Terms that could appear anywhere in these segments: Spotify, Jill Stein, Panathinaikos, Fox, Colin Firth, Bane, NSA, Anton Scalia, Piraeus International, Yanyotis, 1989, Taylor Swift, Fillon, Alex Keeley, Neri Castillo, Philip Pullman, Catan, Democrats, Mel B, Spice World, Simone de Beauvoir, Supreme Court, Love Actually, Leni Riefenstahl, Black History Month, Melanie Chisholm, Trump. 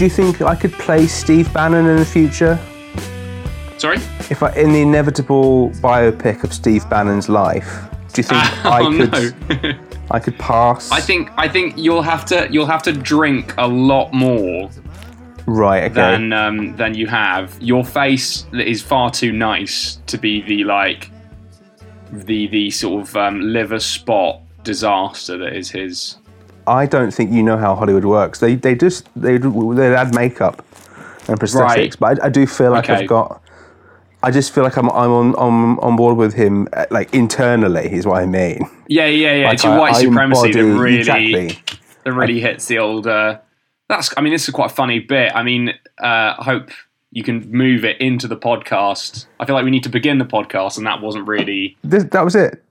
Do you think I could play Steve Bannon in the future? Sorry? If I, in the inevitable biopic of Steve Bannon's life, do you think I could? No. I could pass. I think you'll have to drink a lot more. Right. Okay. Than you have. Your face is far too nice to be the sort of liver spot disaster that is his. I don't think you know how Hollywood works. They add makeup and prosthetics, right. But I do feel like I've got. I just feel like I'm on board with him, like internally, is what I mean. Yeah. It's like white supremacy that really hits the old. This is quite a funny bit. I hope you can move it into the podcast. I feel like we need to begin the podcast, and that wasn't really. That was it.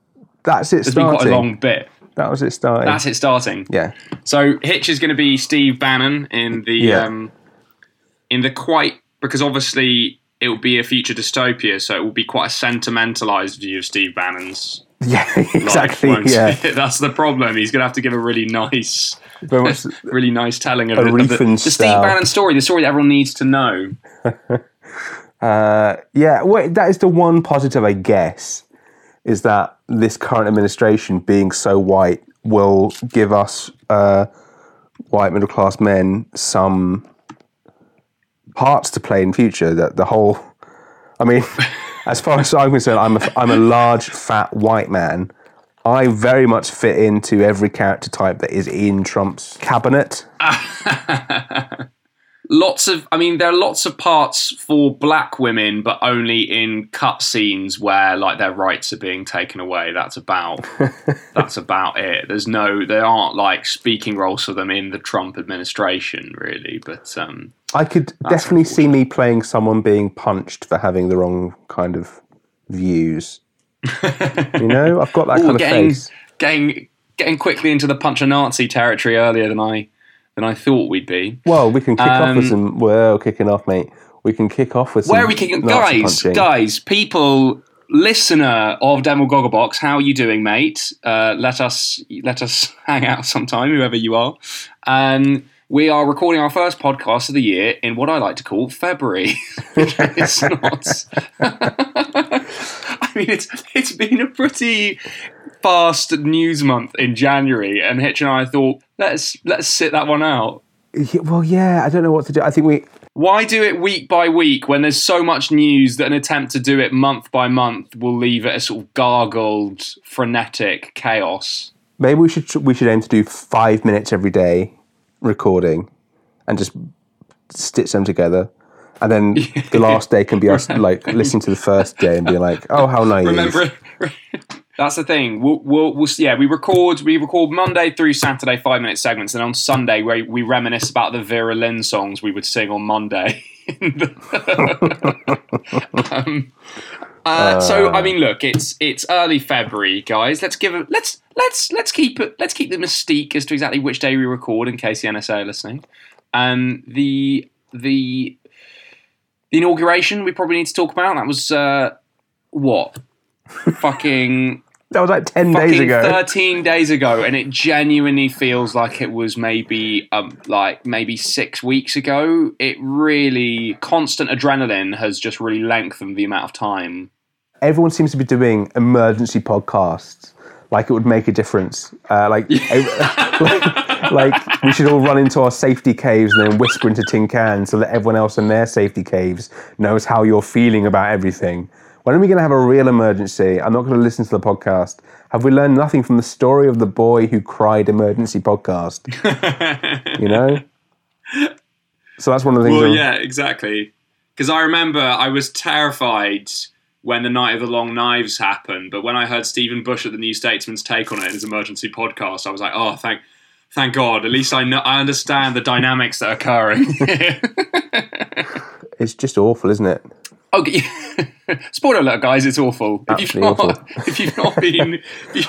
That's it. It's been quite a long bit. That was it starting. That's it starting. Yeah. So Hitch is going to be Steve Bannon in the because obviously. It will be a future dystopia, so it will be quite a sentimentalized view of Steve Bannon's. Yeah, exactly. Life, yeah, that's the problem. He's going to have to give a really nice, really nice telling of the Steve Bannon story, the story that everyone needs to know. That is the one positive, I guess, is that this current administration, being so white, will give us white middle class men some. Parts to play in future. That the whole, as far as I'm concerned, I'm a large, fat white man. I very much fit into every character type that is in Trump's cabinet. There are lots of parts for black women, but only in cutscenes where their rights are being taken away. That's about it. There aren't speaking roles for them in the Trump administration, really. But I could definitely see me playing someone being punched for having the wrong kind of views. I've got that kind of face. Getting quickly into the punch a Nazi territory earlier than I thought we'd be. Well, we can kick off with some. Well, kicking off, mate. We can kick off with some. Where are we kicking? Guys, people, listener of Demogogobox, how are you doing, mate? Let us hang out sometime, whoever you are. We are recording our first podcast of the year in what I like to call February. It's not. It's been a pretty fast news month in January, and Hitch and I thought let's sit that one out. Well, yeah, I don't know what to do. I think why do it week by week when there's so much news that an attempt to do it month by month will leave it a sort of gargled, frenetic chaos. Maybe we should aim to do 5 minutes every day. Recording and just stitch them together, and then the last day can be us listening to the first day and be like, oh, how nice. Remember, that's the thing. We record Monday through Saturday 5 minute segments, and on Sunday we reminisce about the Vera Lynn songs we would sing on Monday. Look, it's early February, guys. Let's keep the mystique as to exactly which day we record in case the NSA are listening. The inauguration we probably need to talk about. That was that was like 10 days ago, 13 days ago, and it genuinely feels like it was maybe 6 weeks ago. It really constant adrenaline has just really lengthened the amount of time. Everyone seems to be doing emergency podcasts, like it would make a difference. We should all run into our safety caves and then whisper into tin cans so that everyone else in their safety caves knows how you're feeling about everything. When are we going to have a real emergency? I'm not going to listen to the podcast. Have we learned nothing from the story of the boy who cried emergency podcast? So that's one of the things. Well, yeah, exactly. Because I remember I was terrified when the Night of the Long Knives happened, but when I heard Stephen Bush at the New Statesman's take on it in his emergency podcast, I was like, oh, thank God. At least I understand the dynamics that are occurring. It's just awful, isn't it? Okay. Spoiler alert, guys, it's awful. If you've not been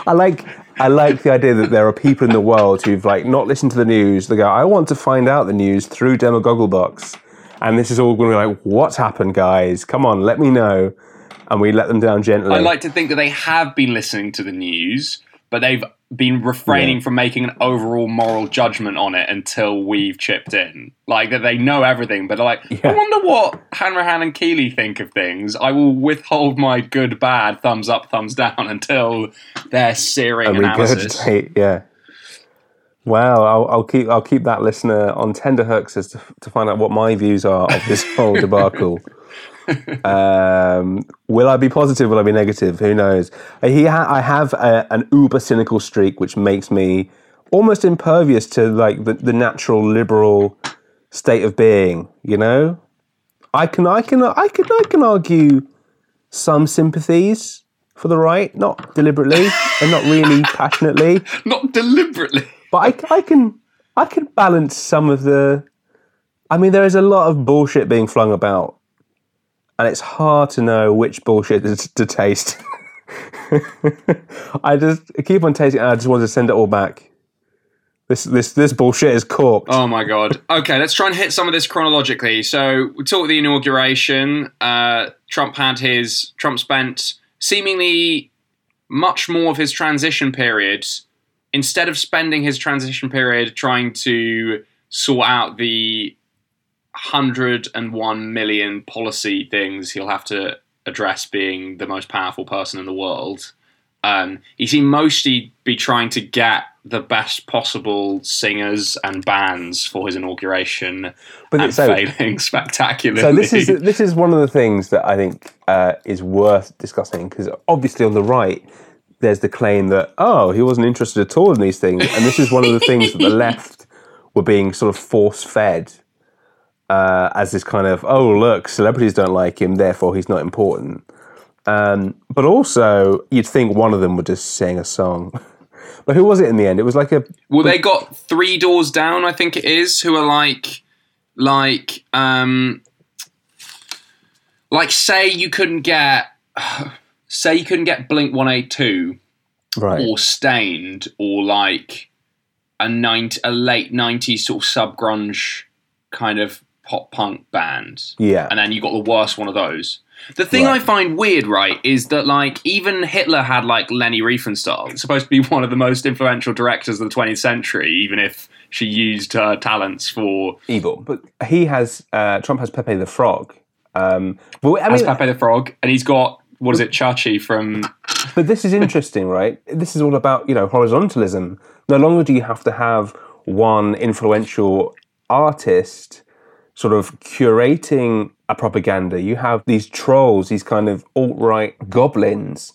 I like the idea that there are people in the world who've not listened to the news. They go, I want to find out the news through Demogogglebox. And this is all going to be what's happened, guys? Come on, let me know. And we let them down gently. I like to think that they have been listening to the news, but they've been refraining from making an overall moral judgment on it until we've chipped in. Like, that they know everything, but they're like, I wonder what Hanrahan and Keeley think of things. I will withhold my good, bad, thumbs up, thumbs down until their searing analysis. Good? Yeah. Wow, I'll keep that listener on tender hooks as to find out what my views are of this whole debacle. Will I be positive? Will I be negative? Who knows? I have an uber cynical streak, which makes me almost impervious to like the natural liberal state of being. You know, I can argue some sympathies for the right, not deliberately and not really passionately, not deliberately. But I can balance some of the. I mean, there is a lot of bullshit being flung about. And it's hard to know which bullshit to taste. I keep on tasting it, and I just want to send it all back. This bullshit is corked. Oh, my God. Okay, let's try and hit some of this chronologically. So we talked the inauguration. Trump spent seemingly much more of his transition period. Instead of spending his transition period trying to sort out the 101 million policy things he'll have to address being the most powerful person in the world. He seemed mostly be trying to get the best possible singers and bands for his inauguration, but and failing spectacularly. So this is one of the things that I think is worth discussing, because obviously on the right there's the claim that, oh, he wasn't interested at all in these things, and this is one of the things that the left were being sort of force-fed as this kind of, oh, look, celebrities don't like him, therefore he's not important. But also, you'd think one of them would just sing a song. But who was it in the end? It was like a... Well, they got Three Doors Down, I think it is, who are like say you couldn't get Blink 182 right, or Stained, or like a late 90s sort of sub-grunge kind of pop punk band, yeah, and then you got the worst one of those. The thing I find weird, right, is that like even Hitler had like Leni Riefenstahl, supposed to be one of the most influential directors of the 20th century, even if she used her talents for evil. But he has Trump has Pepe the Frog. But I mean, has Pepe the Frog, and he's got Chachi from. But this is interesting, right? This is all about horizontalism. No longer do you have to have one influential artist sort of curating a propaganda. You have these trolls, these kind of alt-right goblins,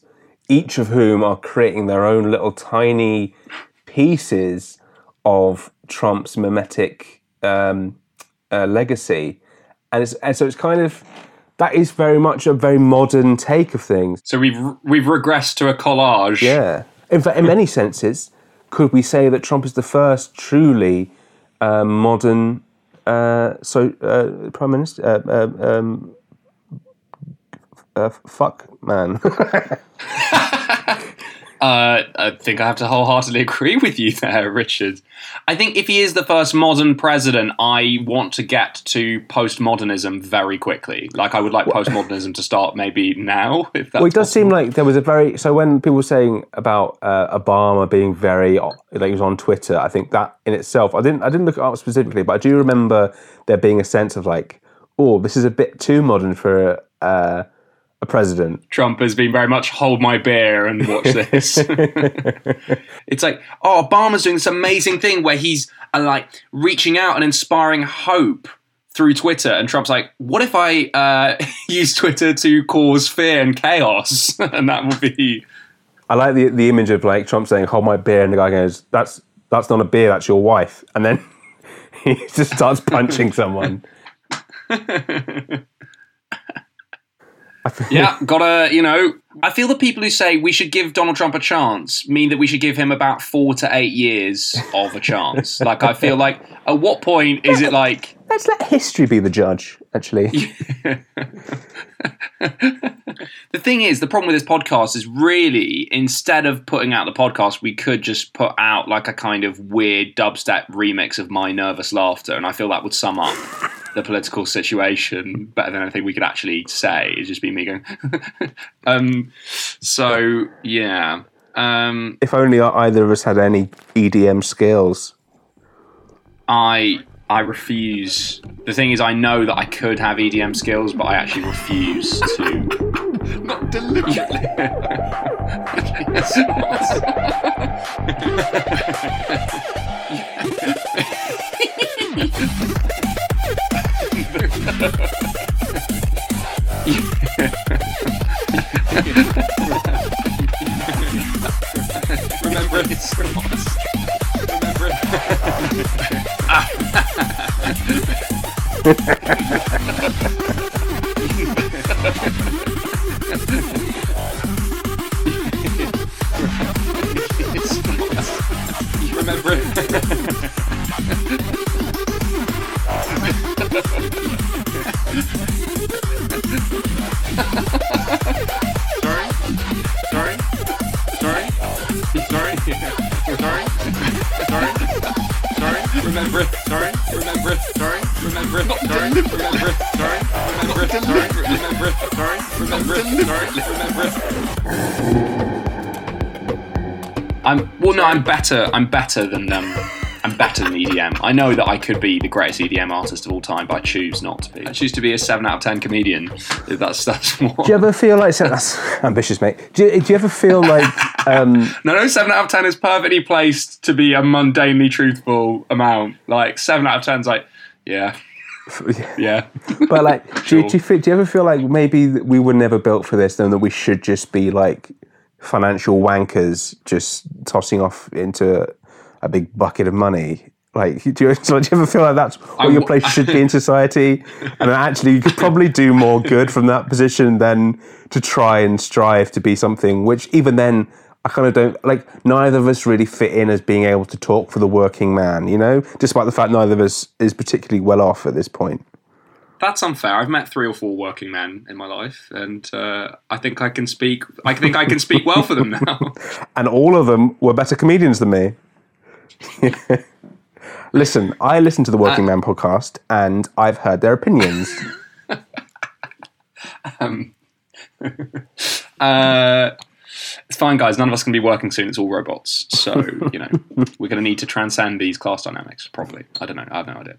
each of whom are creating their own little tiny pieces of Trump's mimetic legacy. And so it's kind of, that is very much a very modern take of things. So we've regressed to a collage. Yeah. In fact, in many senses, could we say that Trump is the first truly modern prime minister fuck man. I think I have to wholeheartedly agree with you there, Richard. I think if he is the first modern president, I want to get to postmodernism very quickly. Like, I would like postmodernism to start maybe now, if that's possible. Seem like there was a very... So when people were saying about Obama being very... Like, he was on Twitter, I think that in itself... I didn't look it up specifically, but I do remember there being a sense of like, oh, this is a bit too modern for... a president. Trump has been very much hold my beer and watch this. It's like, oh, Obama's doing this amazing thing where he's like reaching out and inspiring hope through Twitter, and Trump's like, what if I use Twitter to cause fear and chaos? And that would be... I like the image of like Trump saying hold my beer, and the guy goes, that's not a beer, that's your wife, and then he just starts punching someone. Yeah, I feel the people who say we should give Donald Trump a chance mean that we should give him about 4 to 8 years of a chance. Like, I feel like, at what point is it like... Let's let history be the judge, actually. The thing is, the problem with this podcast is really, instead of putting out the podcast, we could just put out like a kind of weird dubstep remix of My Nervous Laughter, and I feel that would sum up the political situation better than anything we could actually say. It's just been me going. So, yeah. If only either of us had any EDM skills. I refuse. The thing is, I know that I could have EDM skills, but I actually refuse to. Not deliberately. Remember this. Remember it. Remember I'm better than them. I'm better than EDM. I know that I could be the greatest EDM artist of all time, but I choose not to be. I choose to be a 7 out of 10 comedian. If that's what. Do you ever feel like that's ambitious, mate? Do you ever feel like? No, 7 out of 10 is perfectly placed to be a mundanely truthful amount. Like 7 out of 10's like, yeah. Yeah. But like, sure. do you ever feel like maybe we were never built for this, and that we should just be like financial wankers just tossing off into a big bucket of money? Like, do you ever feel like that's what your place should be in society? And actually, you could probably do more good from that position than to try and strive to be something, which even then, I kind of don't, like, neither of us really fit in as being able to talk for the working man, you know? Despite the fact neither of us is particularly well off at this point. That's unfair. I've met 3 or 4 working men in my life, and I think I can speak. I think I can speak well for them now. And all of them were better comedians than me. Listen, I listen to the Working Man podcast, and I've heard their opinions. It's fine, guys. None of us can be working soon. It's all robots. So, you know, we're going to need to transcend these class dynamics, probably. I don't know. I have no idea.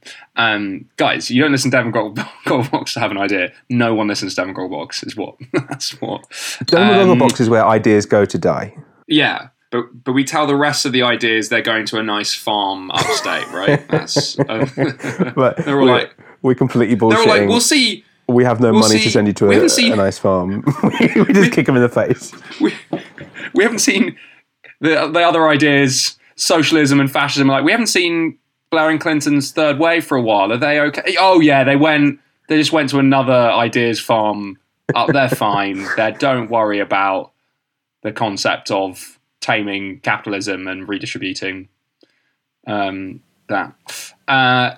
Guys, you don't listen to Devon Goldbox to have an idea. No one listens to Devon Goldbox is what. That's what. Devon Goldbox is where ideas go to die. Yeah. But we tell the rest of the ideas they're going to a nice farm upstate, right? That's, they're all like... We're completely bullshitting. They're all like, we'll see... We have no money to send you to a nice farm. We just kick them in the face. We haven't seen the other ideas, socialism and fascism. Like, we haven't seen Blair and Clinton's Third Way for a while. Are they okay? Oh yeah, they just went to another ideas farm up there. Fine. They don't worry about the concept of taming capitalism and redistributing that.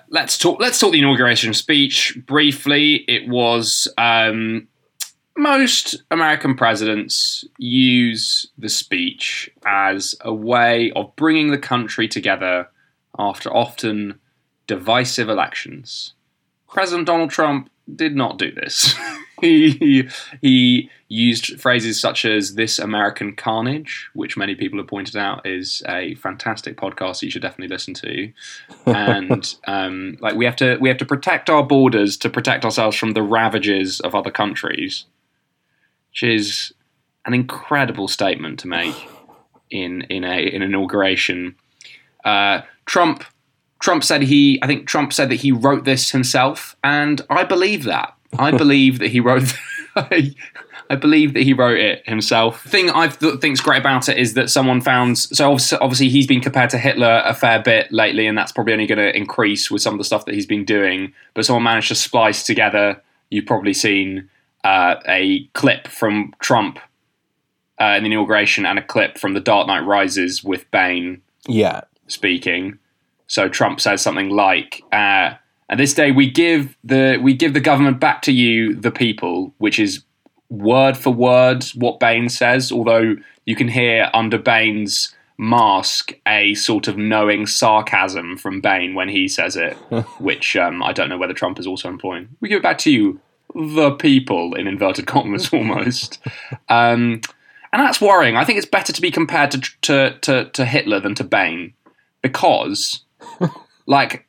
Let's talk the inauguration speech briefly. It was most American presidents use the speech as a way of bringing the country together after often divisive elections. President Donald Trump did not do this. He used phrases such as This American Carnage, which many people have pointed out is a fantastic podcast that you should definitely listen to. And like we have to protect our borders to protect ourselves from the ravages of other countries, which is an incredible statement to make in an inauguration. Trump said that he wrote this himself, and I believe that. I believe that he wrote it himself. The thing I think's great about it is that someone found... So obviously he's been compared to Hitler a fair bit lately, and that's probably only going to increase with some of the stuff that he's been doing. But someone managed to splice together... You've probably seen a clip from Trump in the inauguration and a clip from The Dark Knight Rises with Bane speaking. So Trump says something like... And this day we give the government back to you, the people, which is word for word what Bane says, although you can hear under Bane's mask a sort of knowing sarcasm from Bane when he says it, which I don't know whether Trump is also employing. We give it back to you, the people, in inverted commas almost. And that's worrying. I think it's better to be compared to Hitler than to Bane, because, like,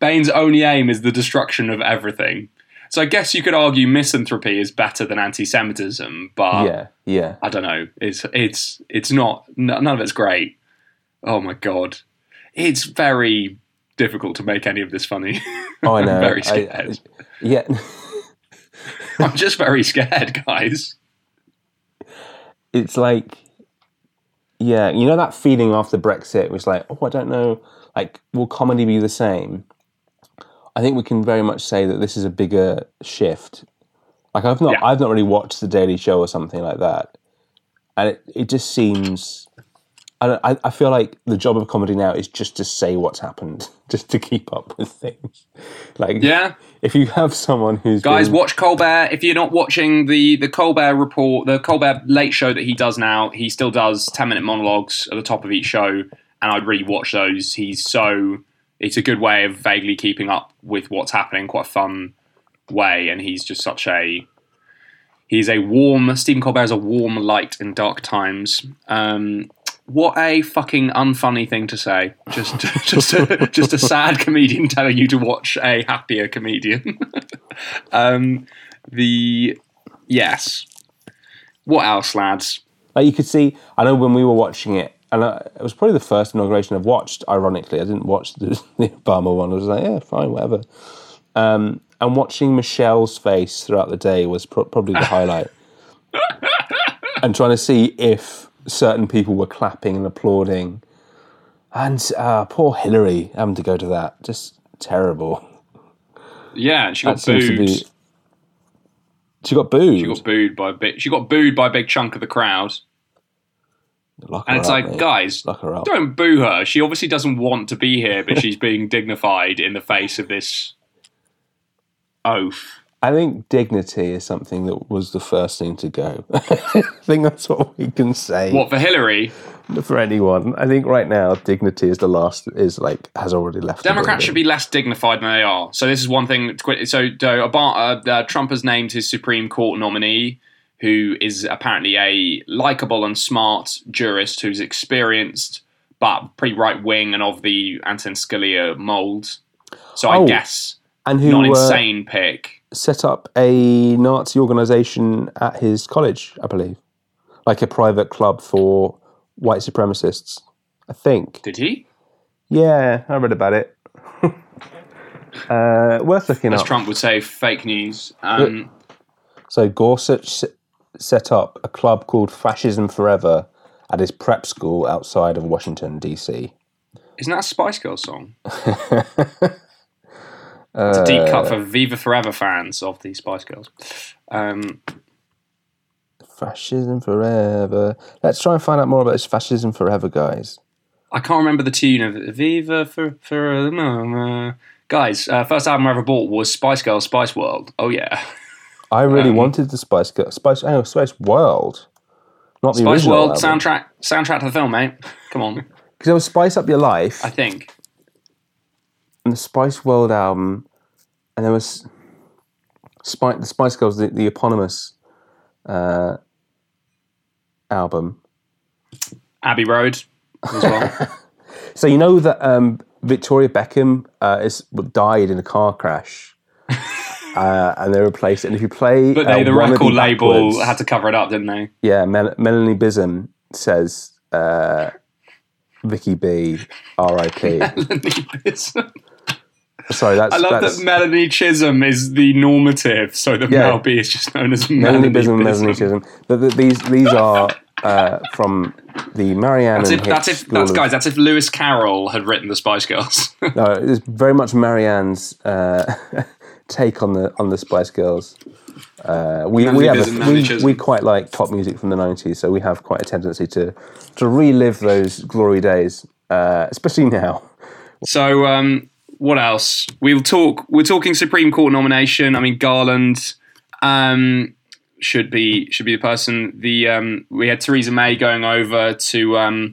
Bane's only aim is the destruction of everything. So I guess you could argue misanthropy is better than anti-Semitism, but yeah, I don't know. It's not. None of it's great. Oh my god, it's very difficult to make any of this funny. Oh, I know. I'm very scared. Yeah, I'm just very scared, guys. It's like, yeah, you know that feeling after Brexit was like, oh, I don't know, like, will comedy be the same? I think we can very much say that this is a bigger shift. Like, I've not really watched The Daily Show or something like that, and it just seems, I feel like the job of comedy now is just to say what's happened, just to keep up with things. Like, yeah, if you have someone who's watch Colbert. If you're not watching the Colbert Report, the Colbert Late Show that he does now, he still does 10-minute monologues at the top of each show, and I'd rewatch those. It's a good way of vaguely keeping up with what's happening, quite a fun way. And he's just such a... Stephen Colbert is a warm light in dark times. What a fucking unfunny thing to say. Just a sad comedian telling you to watch a happier comedian. Yes. What else, lads? You could see, I know when we were watching it, and it was probably the first inauguration I've watched, ironically. I didn't watch the Obama one. I was like, yeah, fine, whatever. And watching Michelle's face throughout the day was probably the highlight. And trying to see if certain people were clapping and applauding. And poor Hillary having to go to that. Just terrible. Yeah, she got booed. She got booed? She got booed by a big chunk of the crowd. And it's like, guys, don't boo her. She obviously doesn't want to be here, but she's being dignified in the face of this oaf. I think dignity is something that was the first thing to go. I think that's what we can say. What, for Hillary? For anyone. I think right now dignity is the last, has already left. Democrats should be less dignified than they are. So this is one thing. So Trump has named his Supreme Court nominee, who is apparently a likeable and smart jurist who's experienced, but pretty right-wing and of the Anton Scalia mould. So I guess not an insane pick. Set up a Nazi organisation at his college, I believe. Like a private club for white supremacists, I think. Did he? Yeah, I read about it. Worth looking up. As Trump would say, fake news. So Gorsuch set up a club called Fascism Forever at his prep school outside of Washington, D.C. Isn't that a Spice Girls song? It's a deep cut for Viva Forever fans of the Spice Girls. Fascism Forever. Let's try and find out more about this Fascism Forever, guys. I can't remember the tune of it. Viva Forever. Guys, first album I ever bought was Spice Girls, Spice World. Oh, yeah. I really wanted the Spice Girls. Spice World. Not the Spice World album. Soundtrack to the film, mate. Come on. Because it was Spice Up Your Life, I think. And the Spice World album. And there was the Spice Girls, the eponymous album. Abbey Road as well. So you know that Victoria Beckham died in a car crash. And they replaced it. And if you play... But the record label had to cover it up, didn't they? Yeah, Melanie Chisholm says, Vicky B, R.I.P. Melanie Chisholm. Sorry, I love that Melanie Chisholm is the normative, so that Mel B is just known as Melanie Chisholm. These are from the Marianne that's if Lewis Carroll had written the Spice Girls. No, it's very much Marianne's... take on the Spice Girls. We quite like pop music from the 90s, so we have quite a tendency to relive those glory days, especially now. So what else? We're talking Supreme Court nomination. I mean, Garland should be the person. We had Theresa May going over to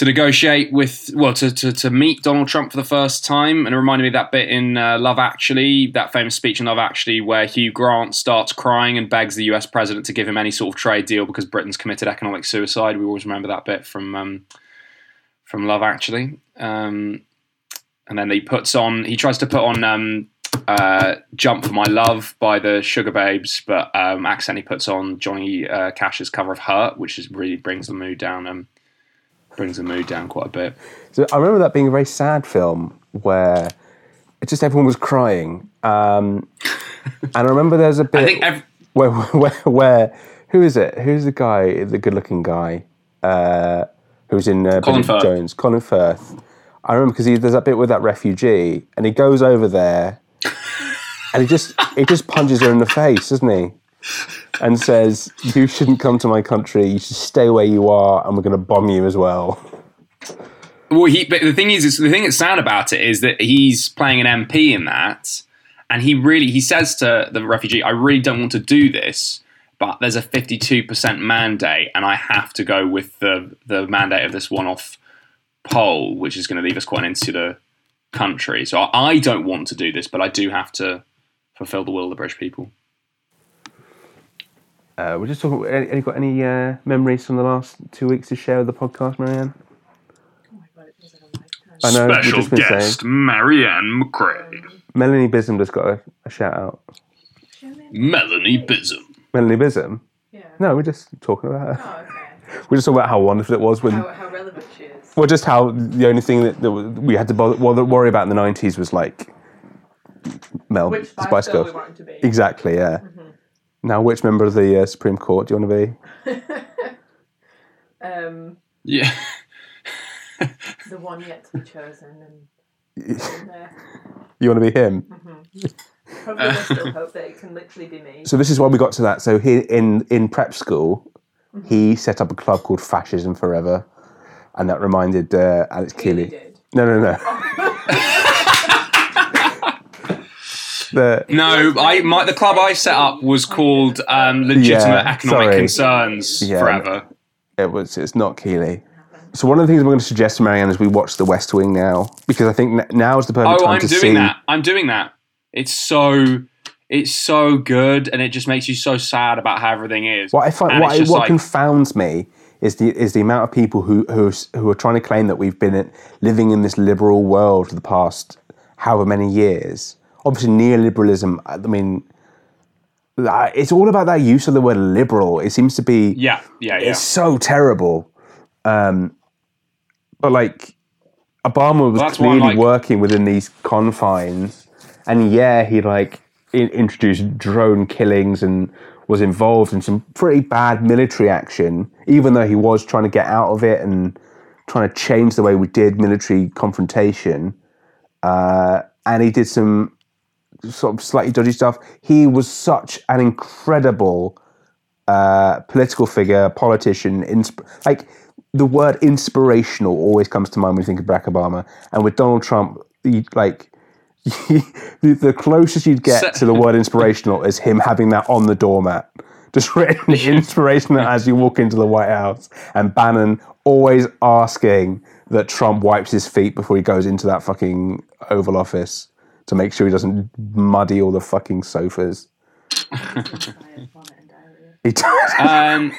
to negotiate with, well, to meet Donald Trump for the first time. And it reminded me of that bit in Love Actually, that famous speech in Love Actually, where Hugh Grant starts crying and begs the US president to give him any sort of trade deal because Britain's committed economic suicide. We always remember that bit from Love Actually. And then he tries to put on Jump for My Love by the Sugar Babes, but accidentally puts on Johnny Cash's cover of Hurt, which is really brings the mood down quite a bit. So I remember that being a very sad film where it's just everyone was crying. And I remember there's a bit where who's the guy, the good-looking guy who's in Colin Firth. Jones, Colin Firth. I remember because there's that bit with that refugee, and he goes over there, and he just punches her in the face, doesn't he? And says, "You shouldn't come to my country. You should stay where you are, and we're going to bomb you as well." Well, but the thing that's sad about it is that he's playing an MP in that, and he says to the refugee, "I really don't want to do this, but there's a 52% mandate, and I have to go with the mandate of this one-off poll, which is going to leave us quite an insular country. So I don't want to do this, but I do have to fulfil the will of the British people." We're just talking. Any memories from the last 2 weeks to share with the podcast, Marianne? Oh my God, it feels like a lifetime. I know. Special guest Marianne McRae. Melanie Bism just got a shout out. Melanie Bism. Yeah. No, we're just talking about her. Oh, okay. We're just talking about how wonderful it was when. How relevant she is. Well, just how the only thing that we had to worry about in the '90s was like Mel, which Spice Girls. We wanted to be. Exactly. Yeah. Mm-hmm. Now, which member of the Supreme Court do you want to be? Yeah. The one yet to be chosen. You want to be him? Mm-hmm. Probably I still hope that it can literally be me. So this is why we got to that. So he, in prep school, mm-hmm. he set up a club called Fascism Forever, and that reminded Alex Keeley. Did. No. The club I set up was called Legitimate Economic Concerns Forever. It's not Keeley. So one of the things I'm going to suggest to Marianne is we watch The West Wing now, because I think now is the perfect time to see. Oh, I'm doing that. It's so good, and it just makes you so sad about how everything is. What I find, confounds me is the amount of people who are trying to claim that we've been living in this liberal world for the past however many years. Obviously, neoliberalism, I mean, it's all about that use of the word liberal. It seems to be... Yeah. It's so terrible. But, like, Obama was clearly working within these confines. And, he, like, introduced drone killings and was involved in some pretty bad military action, even though he was trying to get out of it and trying to change the way we did military confrontation. And he did some sort of slightly dodgy stuff. He was such an incredible political figure, politician. Like, the word inspirational always comes to mind when you think of Barack Obama. And with Donald Trump, the closest you'd get to the word inspirational is him having that on the doormat. Just written inspirational as you walk into the White House. And Bannon always asking that Trump wipes his feet before he goes into that fucking Oval Office to make sure he doesn't muddy all the fucking sofas. He does.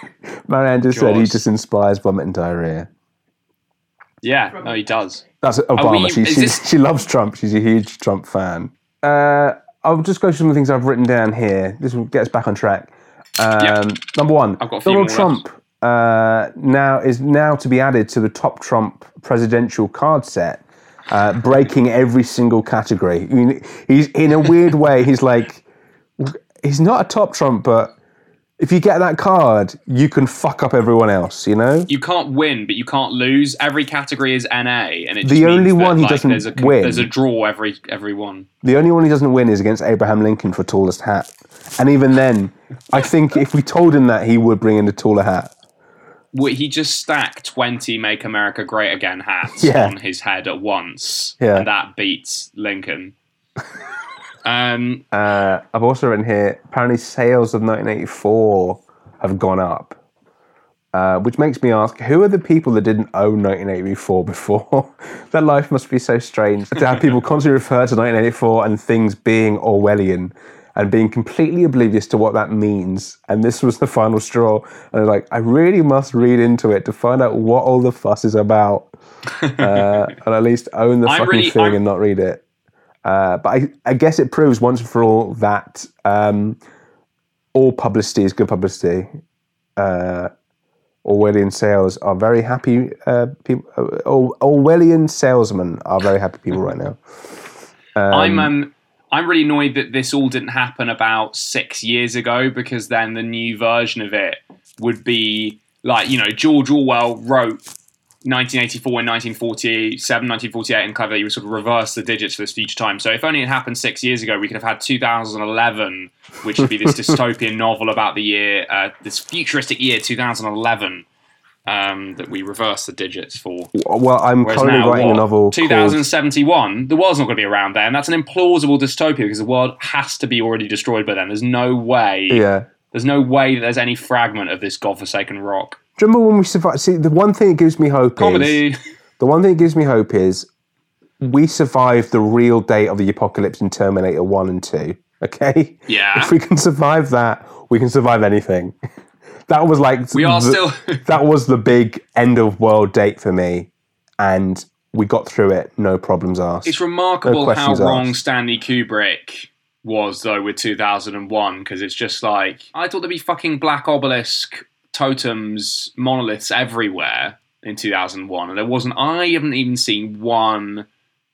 Marianne just said he just inspires vomit and diarrhea. Yeah, no, he does. That's Obama. She loves Trump. She's a huge Trump fan. I'll just go through some of the things I've written down here. This will get us back on track. Number one, Donald Trump now is to be added to the top Trump presidential card set, breaking every single category. I mean, he's in a weird way. He's like, he's not a top Trump, but if you get that card, you can fuck up everyone else. You know, you can't win, but you can't lose. Every category is NA, and it's the only one he doesn't win. There's a draw every one. The only one he doesn't win is against Abraham Lincoln for tallest hat, and even then, I think if we told him that, he would bring in a taller hat. He just stacked 20 Make America Great Again hats on his head at once. Yeah. And that beats Lincoln. I've also written here, apparently sales of 1984 have gone up. Which makes me ask, who are the people that didn't own 1984 before? Their life must be so strange to have people constantly refer to 1984 and things being Orwellian and being completely oblivious to what that means. And this was the final straw. And I really must read into it to find out what all the fuss is about. And at least own the fucking thing and not read it. But I guess it proves once and for all that all publicity is good publicity. Orwellian sales are very happy people. Orwellian salesmen are very happy people right now. I'm really annoyed that this all didn't happen about 6 years ago, because then the new version of it would be George Orwell wrote 1984 and 1947, 1948, and kind of you would sort of reverse the digits for this future time. So if only it happened 6 years ago, we could have had 2011, which would be this dystopian novel about the year, this futuristic year 2011, that we reverse the digits for. Well, I'm currently writing a novel 2071, called... the world's not going to be around there, and that's an implausible dystopia because the world has to be already destroyed by then. There's no way. Yeah. There's no way that there's any fragment of this godforsaken rock. Do you remember when we survived? See, the one thing that gives me hope is... The one thing that gives me hope is we survived the real date of the apocalypse in Terminator 1 and 2, okay? Yeah. If we can survive that, we can survive anything. That was that was the big end of world date for me, and we got through it, no problems asked. It's remarkable how wrong Stanley Kubrick... was, though, with 2001, because it's just I thought there'd be fucking black obelisk totems, monoliths everywhere in 2001, and there wasn't. I haven't even seen one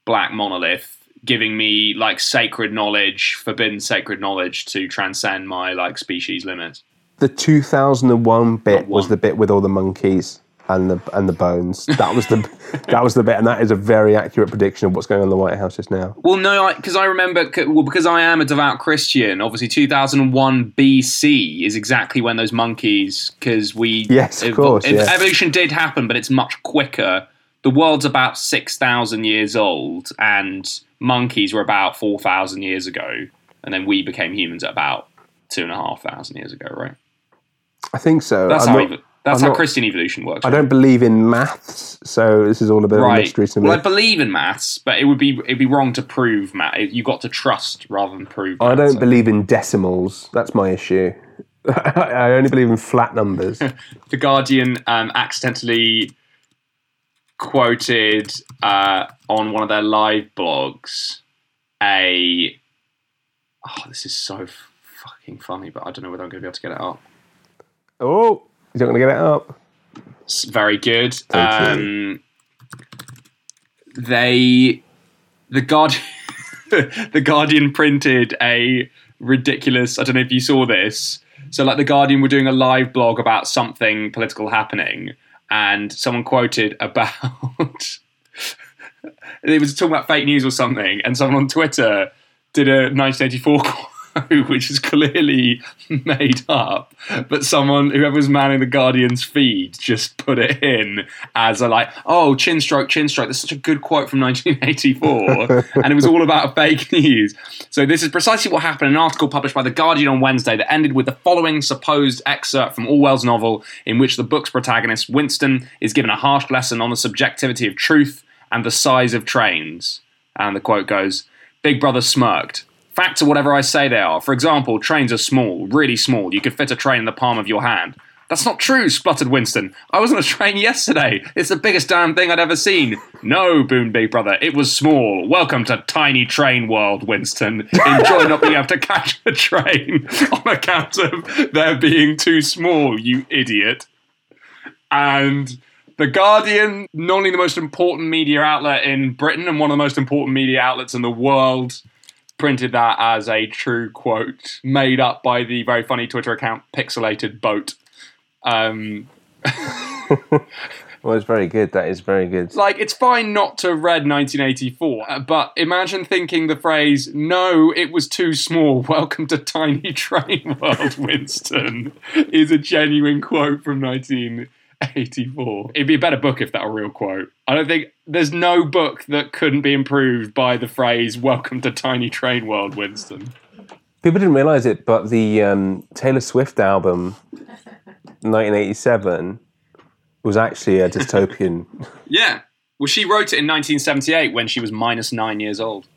black monolith giving me sacred knowledge, forbidden sacred knowledge to transcend my species limits. The 2001 bit was the bit with all the monkeys and the bones. That was the bit, and that is a very accurate prediction of what's going on in the White House just now. Well, no, because I remember, because I am a devout Christian, obviously 2001 BC is exactly when those monkeys, because evolution did happen, but it's much quicker. The world's about 6,000 years old, and monkeys were about 4,000 years ago, and then we became humans at about 2,500 years ago, right? I think so. That's how Christian evolution works. I don't believe in maths, so this is all a bit of a mystery to me. Well, I believe in maths, but it'd be wrong to prove math. You've got to trust rather than prove math. I don't believe in decimals. That's my issue. I only believe in flat numbers. The Guardian accidentally quoted on one of their live blogs a... Oh, this is so fucking funny, but I don't know whether I'm going to be able to get it up. Oh! You don't want to get it up. It's very good. The Guardian printed a ridiculous, I don't know if you saw this. So The Guardian were doing a live blog about something political happening, and someone quoted about, it was talking about fake news or something, and someone on Twitter did a 1984 quote, which is clearly made up, but whoever was manning the Guardian's feed just put it in as chin stroke, that's such a good quote from 1984, and it was all about fake news. So this is precisely what happened in an article published by the Guardian on Wednesday that ended with the following supposed excerpt from Orwell's novel, in which the book's protagonist, Winston, is given a harsh lesson on the subjectivity of truth and the size of trains. And the quote goes, "Big Brother smirked. Facts are whatever I say they are. For example, trains are small, really small. You could fit a train in the palm of your hand." "That's not true," spluttered Winston. "I was on a train yesterday. It's the biggest damn thing I'd ever seen." "No," boomed Big Brother. "It was small. Welcome to tiny train world, Winston. Enjoy not being able to catch a train on account of their being too small, you idiot." And The Guardian, not only the most important media outlet in Britain and one of the most important media outlets in the world, printed that as a true quote made up by the very funny Twitter account Pixelated Boat. Well, it's very good. That is very good. It's fine not to read 1984, but imagine thinking the phrase, "No, it was too small. Welcome to tiny train world, Winston," is a genuine quote from 1984. It'd be a better book if that were a real quote. I don't think there's no book that couldn't be improved by the phrase "Welcome to tiny train world, Winston." People didn't realise it, but the Taylor Swift album 1987 was actually a dystopian. Yeah. Well, she wrote it in 1978 when she was minus 9 years old.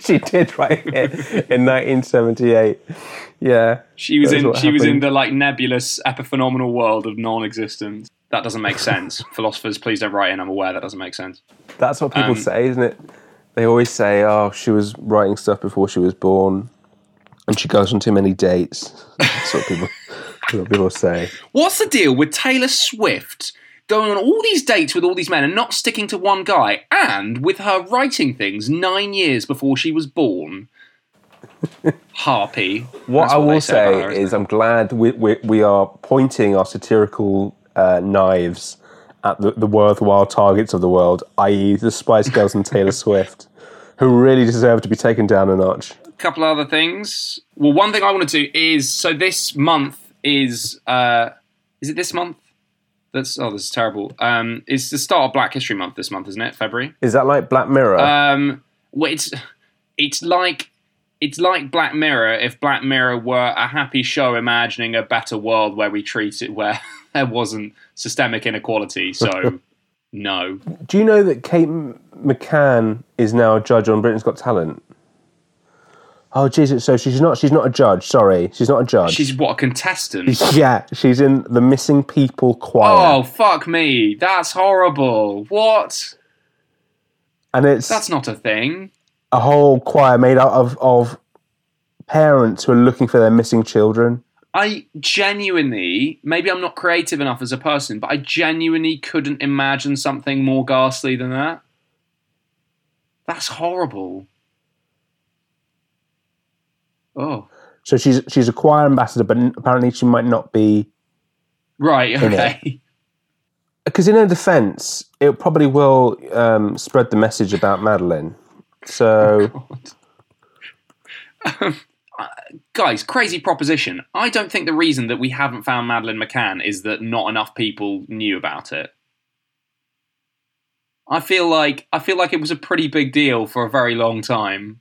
She did write it in 1978. Yeah. She was in the like nebulous epiphenomenal world of non-existence. That doesn't make sense. Philosophers, please don't write in. I'm aware that doesn't make sense. That's what people say, isn't it? They always say, oh, she was writing stuff before she was born and she goes on too many dates. That's what people say. What's the deal with Taylor Swift going on all these dates with all these men and not sticking to one guy, and with her writing things 9 years before she was born? Harpy. What I will say her, is I'm glad we are pointing our satirical knives at the worthwhile targets of the world, i.e. the Spice Girls and Taylor Swift, who really deserve to be taken down a notch. A couple other things. Well, one thing I want to do is, so this month is it this month? This is terrible. It's the start of Black History Month this month, isn't it? February. Is that like Black Mirror? Well, it's like Black Mirror if Black Mirror were a happy show imagining a better world where there wasn't systemic inequality. So no. Do you know that Kate McCann is now a judge on Britain's Got Talent? Oh, Jesus. So she's not a judge. Sorry. She's not a judge. She's what, a contestant? Yeah. She's in the Missing People choir. Oh, fuck me. That's horrible. What? And that's not a thing. A whole choir made out of parents who are looking for their missing children. I genuinely, maybe I'm not creative enough as a person, but I genuinely couldn't imagine something more ghastly than that. That's horrible. Oh, so she's a choir ambassador, but apparently she might not be right. Okay, because in her defence, it probably will spread the message about Madeleine. So, guys, crazy proposition. I don't think the reason that we haven't found Madeleine McCann is that not enough people knew about it. I feel like it was a pretty big deal for a very long time.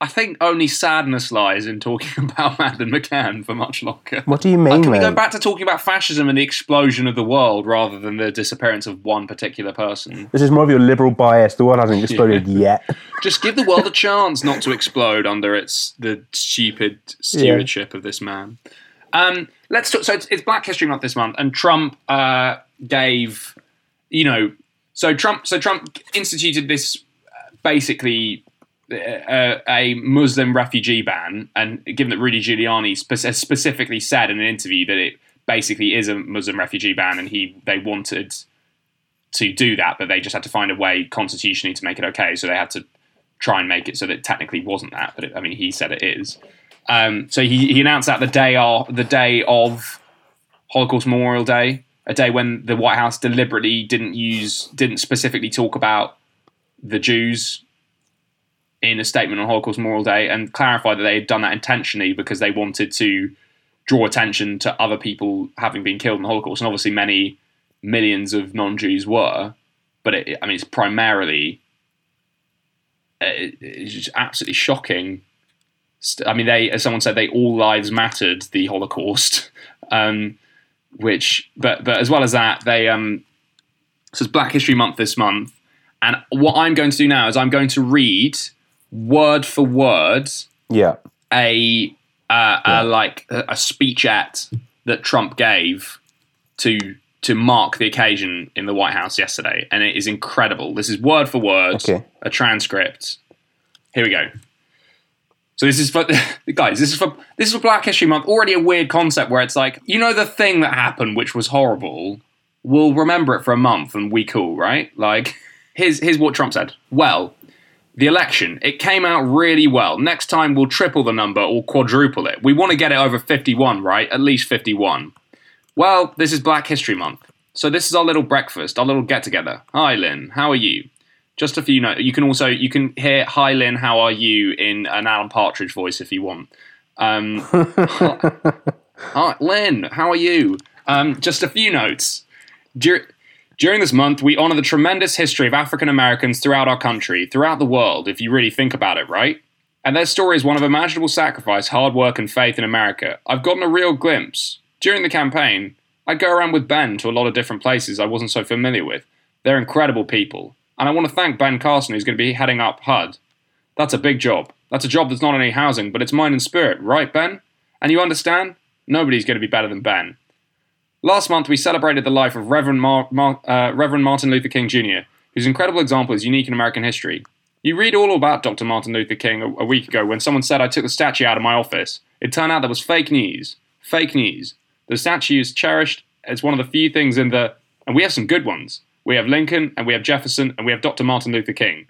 I think only sadness lies in talking about Madeleine McCann for much longer. What do you mean, mate? We go back to talking about fascism and the explosion of the world rather than the disappearance of one particular person? This is more of your liberal bias. The world hasn't exploded yet. Just give the world a chance not to explode under the stupid stewardship of this man. Let's talk. So it's Black History Month this month, and Trump gave, you know, Trump instituted this. Basically, a Muslim refugee ban, and given that Rudy Giuliani specifically said in an interview that it basically is a Muslim refugee ban, and they wanted to do that, but they just had to find a way constitutionally to make it okay. So they had to try and make it so that it technically wasn't that, but he said it is. So he announced that the day of Holocaust Memorial Day, a day when the White House deliberately didn't specifically talk about the Jews in a statement on Holocaust Memorial Day, and clarified that they had done that intentionally because they wanted to draw attention to other people having been killed in the Holocaust. And obviously many millions of non-Jews were, but it's primarily, it's just absolutely shocking. As someone said, they all lives mattered, the Holocaust, but as well as that, so it's Black History Month this month. And what I'm going to do now is I'm going to read word for word a speechette that Trump gave to mark the occasion in the White House yesterday, and it is incredible. This is word for word, a transcript. Here we go. So this is for guys. This is for Black History Month. Already a weird concept where it's like, you know, the thing that happened, which was horrible. We'll remember it for a month, and we cool, right? Like. Here's what Trump said. Well, the election, it came out really well. Next time we'll triple the number or quadruple it. We want to get it over 51, right? At least 51. Well, this is Black History Month. So this is our little breakfast, our little get-together. Hi, Lynn. How are you? Just a few notes. You can hear, hi, Lynn, how are you, in an Alan Partridge voice if you want. Hi, Lynn, how are you? Just a few notes. During this month, we honour the tremendous history of African Americans throughout our country, throughout the world, if you really think about it, right? And their story is one of imaginable sacrifice, hard work, and faith in America. I've gotten a real glimpse. During the campaign, I'd go around with Ben to a lot of different places I wasn't so familiar with. They're incredible people. And I want to thank Ben Carson, who's going to be heading up HUD. That's a big job. That's a job that's not only housing, but it's mind and spirit, right, Ben? And you understand? Nobody's going to be better than Ben. Last month, we celebrated the life of Reverend Martin Luther King Jr., whose incredible example is unique in American history. You read all about Dr. Martin Luther King a week ago when someone said I took the statue out of my office. It turned out that was fake news. Fake news. The statue is cherished. It's one of the few things in the... And we have some good ones. We have Lincoln, and we have Jefferson, and we have Dr. Martin Luther King.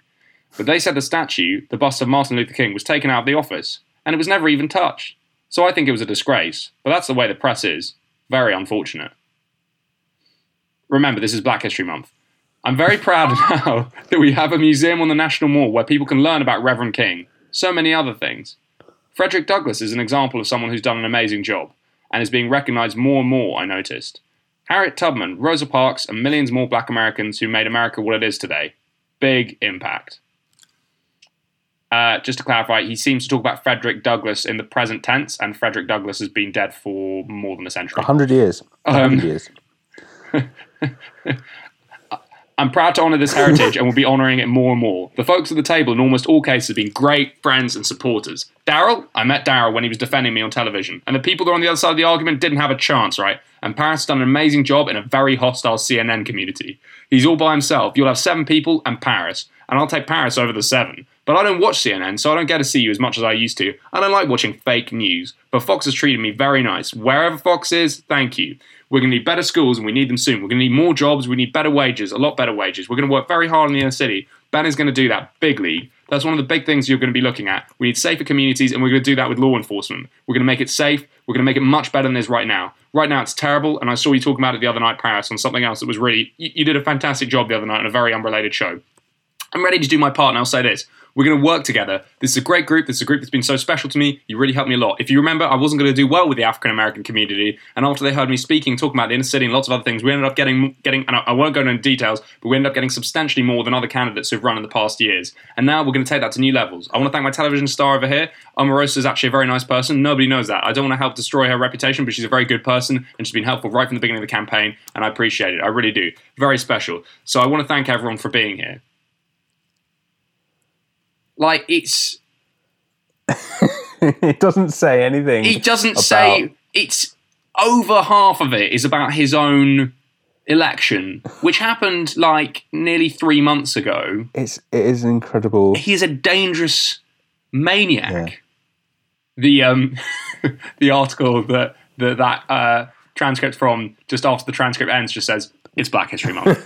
But they said the statue, the bust of Martin Luther King, was taken out of the office, and it was never even touched. So I think it was a disgrace. But that's the way the press is. Very unfortunate. Remember, this is Black History Month. I'm very proud now that we have a museum on the National Mall where people can learn about Reverend King. So many other things. Frederick Douglass is an example of someone who's done an amazing job, and is being recognised more and more, I noticed. Harriet Tubman, Rosa Parks, and millions more black Americans who made America what it is today. Big impact. Just to clarify, he seems to talk about Frederick Douglass in the present tense, and Frederick Douglass has been dead for more than a century. 100 years. 100 years. I'm proud to honour this heritage and will be honouring it more and more. The folks at the table in almost all cases have been great friends and supporters. Daryl? I met Daryl when he was defending me on television. And the people that were on the other side of the argument didn't have a chance, right? And Paris has done an amazing job in a very hostile CNN community. He's all by himself. You'll have 7 people and Paris. And I'll take Paris over the 7. But I don't watch CNN, so I don't get to see you as much as I used to. I don't like watching fake news. But Fox has treated me very nice. Wherever Fox is, thank you. We're going to need better schools, and we need them soon. We're going to need more jobs. We need better wages, a lot better wages. We're going to work very hard in the inner city. Ben is going to do that. Big league. That's one of the big things you're going to be looking at. We need safer communities, and we're going to do that with law enforcement. We're going to make it safe. We're going to make it much better than it is right now. Right now, it's terrible, and I saw you talking about it the other night, Paris, on something else that was really... You did a fantastic job the other night on a very unrelated show. I'm ready to do my part, and I'll say this. We're going to work together. This is a great group. This is a group that's been so special to me. You really helped me a lot. If you remember, I wasn't going to do well with the African-American community, and after they heard me speaking, talking about the inner city and lots of other things, we ended up getting and I won't go into details, but we ended up getting substantially more than other candidates who've run in the past years. And now we're going to take that to new levels. I want to thank my television star over here. Omarosa is actually a very nice person. Nobody knows that. I don't want to help destroy her reputation, but she's a very good person, and she's been helpful right from the beginning of the campaign, and I appreciate it. I really do. Very special. So I want to thank everyone for being here. Like, it's... It doesn't say anything. He doesn't say... It's over half of it is about his own election, which happened, like, nearly 3 months ago. It is incredible. He's a dangerous maniac. Yeah. The article that transcript from just after the transcript ends just says, it's Black History Month.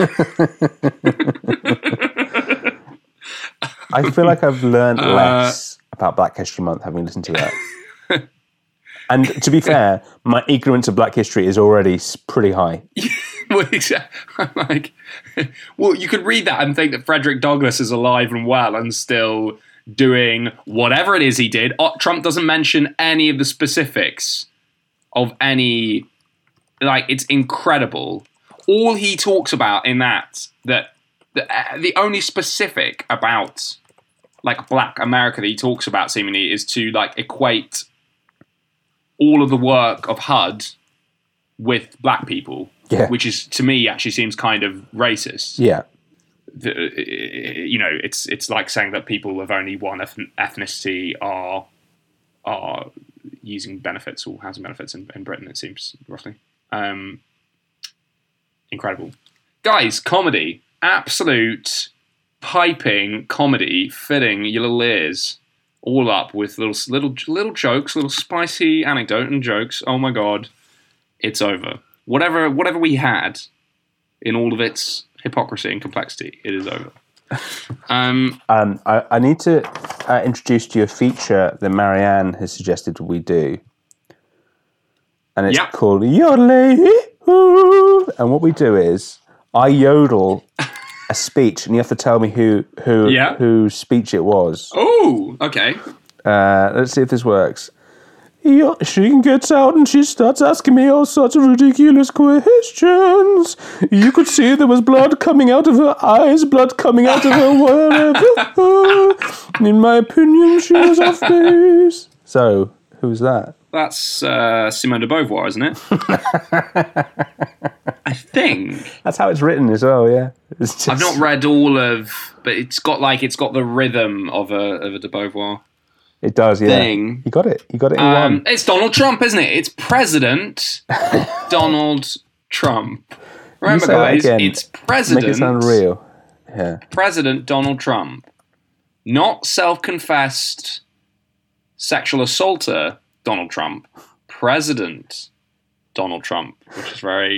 I feel like I've learned less about Black History Month having listened to that. And to be fair, my ignorance of Black history is already pretty high. Well, exactly. I'm like, well, you could read that and think that Frederick Douglass is alive and well and still doing whatever it is he did. Trump doesn't mention any of the specifics of any... Like, it's incredible. All he talks about in that the only specific about... like Black America that he talks about seemingly is to like equate all of the work of HUD with black people, which is to me actually seems kind of racist. Yeah, you know, it's like saying that people of only one ethnicity are using benefits or housing benefits in Britain. It seems roughly incredible, guys. Comedy, absolute. Piping comedy, fitting your little ears all up with little jokes, little spicy anecdote and jokes. Oh my god, it's over. Whatever we had in all of its hypocrisy and complexity, it is over. I need to introduce to you a feature that Marianne has suggested we do, and it's called Yodel. And what we do is I yodel. A speech, and you have to tell me whose speech it was. Oh, okay. Let's see if this works. She gets out and she starts asking me all sorts of ridiculous questions. You could see there was blood coming out of her eyes, blood coming out of her wherever. In my opinion, she was off base. So, who's that? That's Simone de Beauvoir, isn't it? I think that's how it's written as well. Yeah, just... I've not read all of, but it's got the rhythm of a de Beauvoir. It does, yeah. Thing. You got it. You got it. In one. It's Donald Trump, isn't it? It's President Donald Trump. Remember, guys, it's President. Make it sound real. Yeah. President Donald Trump, not self-confessed sexual assaulter Donald Trump, President Donald Trump, which is very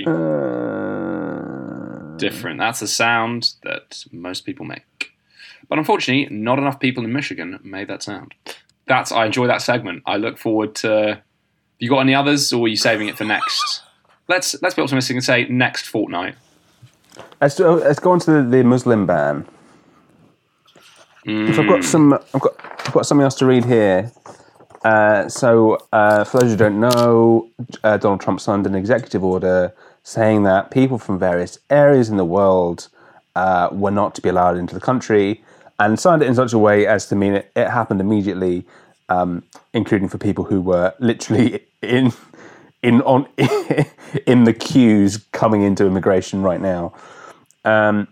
different. That's a sound that most people make, but unfortunately, not enough people in Michigan made that sound. I enjoy that segment. I look forward to. You got any others, or are you saving it for next? Let's be optimistic and say next fortnight. Let's go on to the Muslim ban. If I've got something else to read here. So, for those who don't know, Donald Trump signed an executive order saying that people from various areas in the world were not to be allowed into the country, and signed it in such a way as to mean it happened immediately, including for people who were literally in the queues coming into immigration right now. And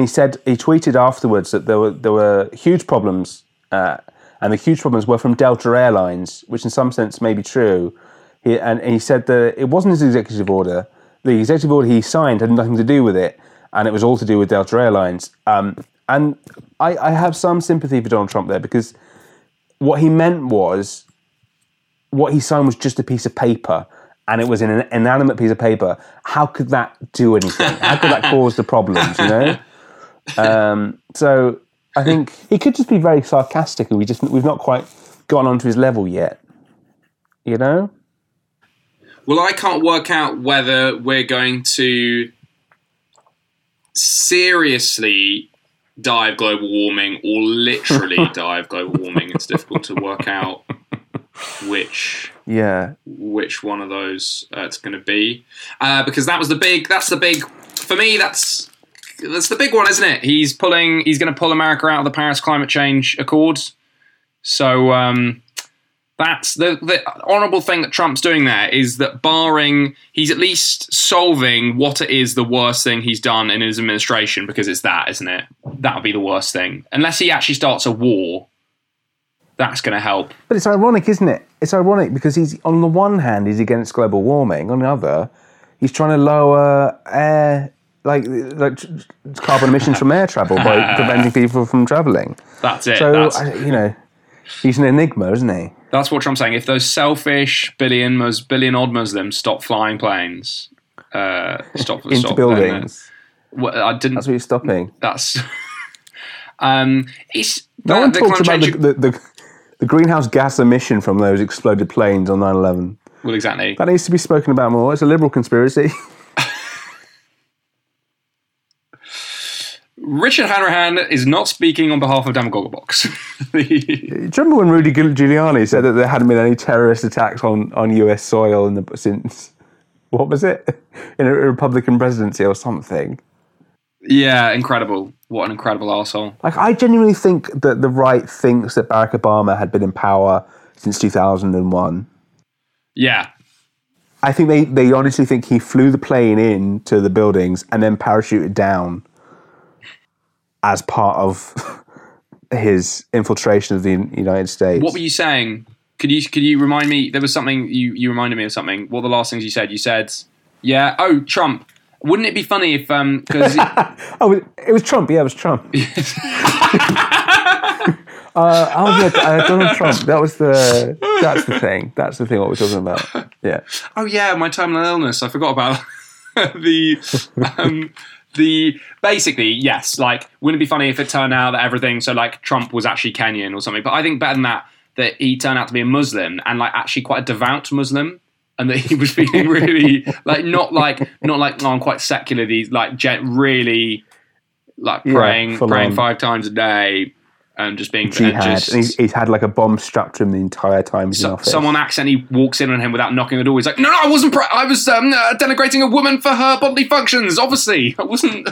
he said, he tweeted afterwards that there were huge problems. And the huge problems were from Delta Airlines, which in some sense may be true. He said that it wasn't his executive order. The executive order he signed had nothing to do with it, and it was all to do with Delta Airlines. And I have some sympathy for Donald Trump there, because what he meant was, what he signed was just a piece of paper, and it was an inanimate piece of paper. How could that do anything? How could that cause the problems, you know? So... I think he could just be very sarcastic, and we've not quite gone onto his level yet, you know? Well, I can't work out whether we're going to seriously die of global warming or literally die of global warming. It's difficult to work out which one of those it's going to be, because that's the big one, isn't it? He's going to pull America out of the Paris Climate Change Accord. So that's the honourable thing that Trump's doing there, is that barring, he's at least solving what it is the worst thing he's done in his administration, because it's that, isn't it? That would be the worst thing. Unless he actually starts a war, that's going to help. But it's ironic, isn't it? It's ironic because he's, on the one hand, he's against global warming. On the other, he's trying to lower air... Like carbon emissions from air travel by preventing people from travelling. That's it. So, he's an enigma, isn't he? That's what Trump's saying. If those selfish billion-odd Muslims stop flying planes, into buildings. That's what he's stopping. That's... no one talks about the greenhouse gas emission from those exploded planes on 9/11. Well, exactly. That needs to be spoken about more. It's a liberal conspiracy. Richard Hanrahan is not speaking on behalf of Damagoggle Box. Do you remember when Rudy Giuliani said that there hadn't been any terrorist attacks on US soil since, what was it? In a Republican presidency or something. Yeah, incredible. What an incredible arsehole. I genuinely think that the right thinks that Barack Obama had been in power since 2001. Yeah. I think they honestly think he flew the plane in to the buildings and then parachuted down as part of his infiltration of the United States. What were you saying? Could you remind me? There was something you reminded me of something. What were the last things you said? You said, yeah. Oh, Trump. Wouldn't it be funny if because oh, it was Trump. Yeah, it was Trump. Donald Trump. That's the thing. That's the thing. What we're talking about. Yeah. Oh yeah, my terminal illness. I forgot about basically, yes, wouldn't it be funny if it turned out that everything, Trump was actually Kenyan or something, but I think better than that he turned out to be a Muslim, and, actually quite a devout Muslim, and that he was feeling really, not I'm quite secular, really, praying 5 times a day, just being jihad. And he's had like a bomb strapped to him the entire time he's in office. Someone accidentally walks in on him without knocking the door. He's like, no, I wasn't. I was denigrating a woman for her bodily functions. Obviously, I wasn't.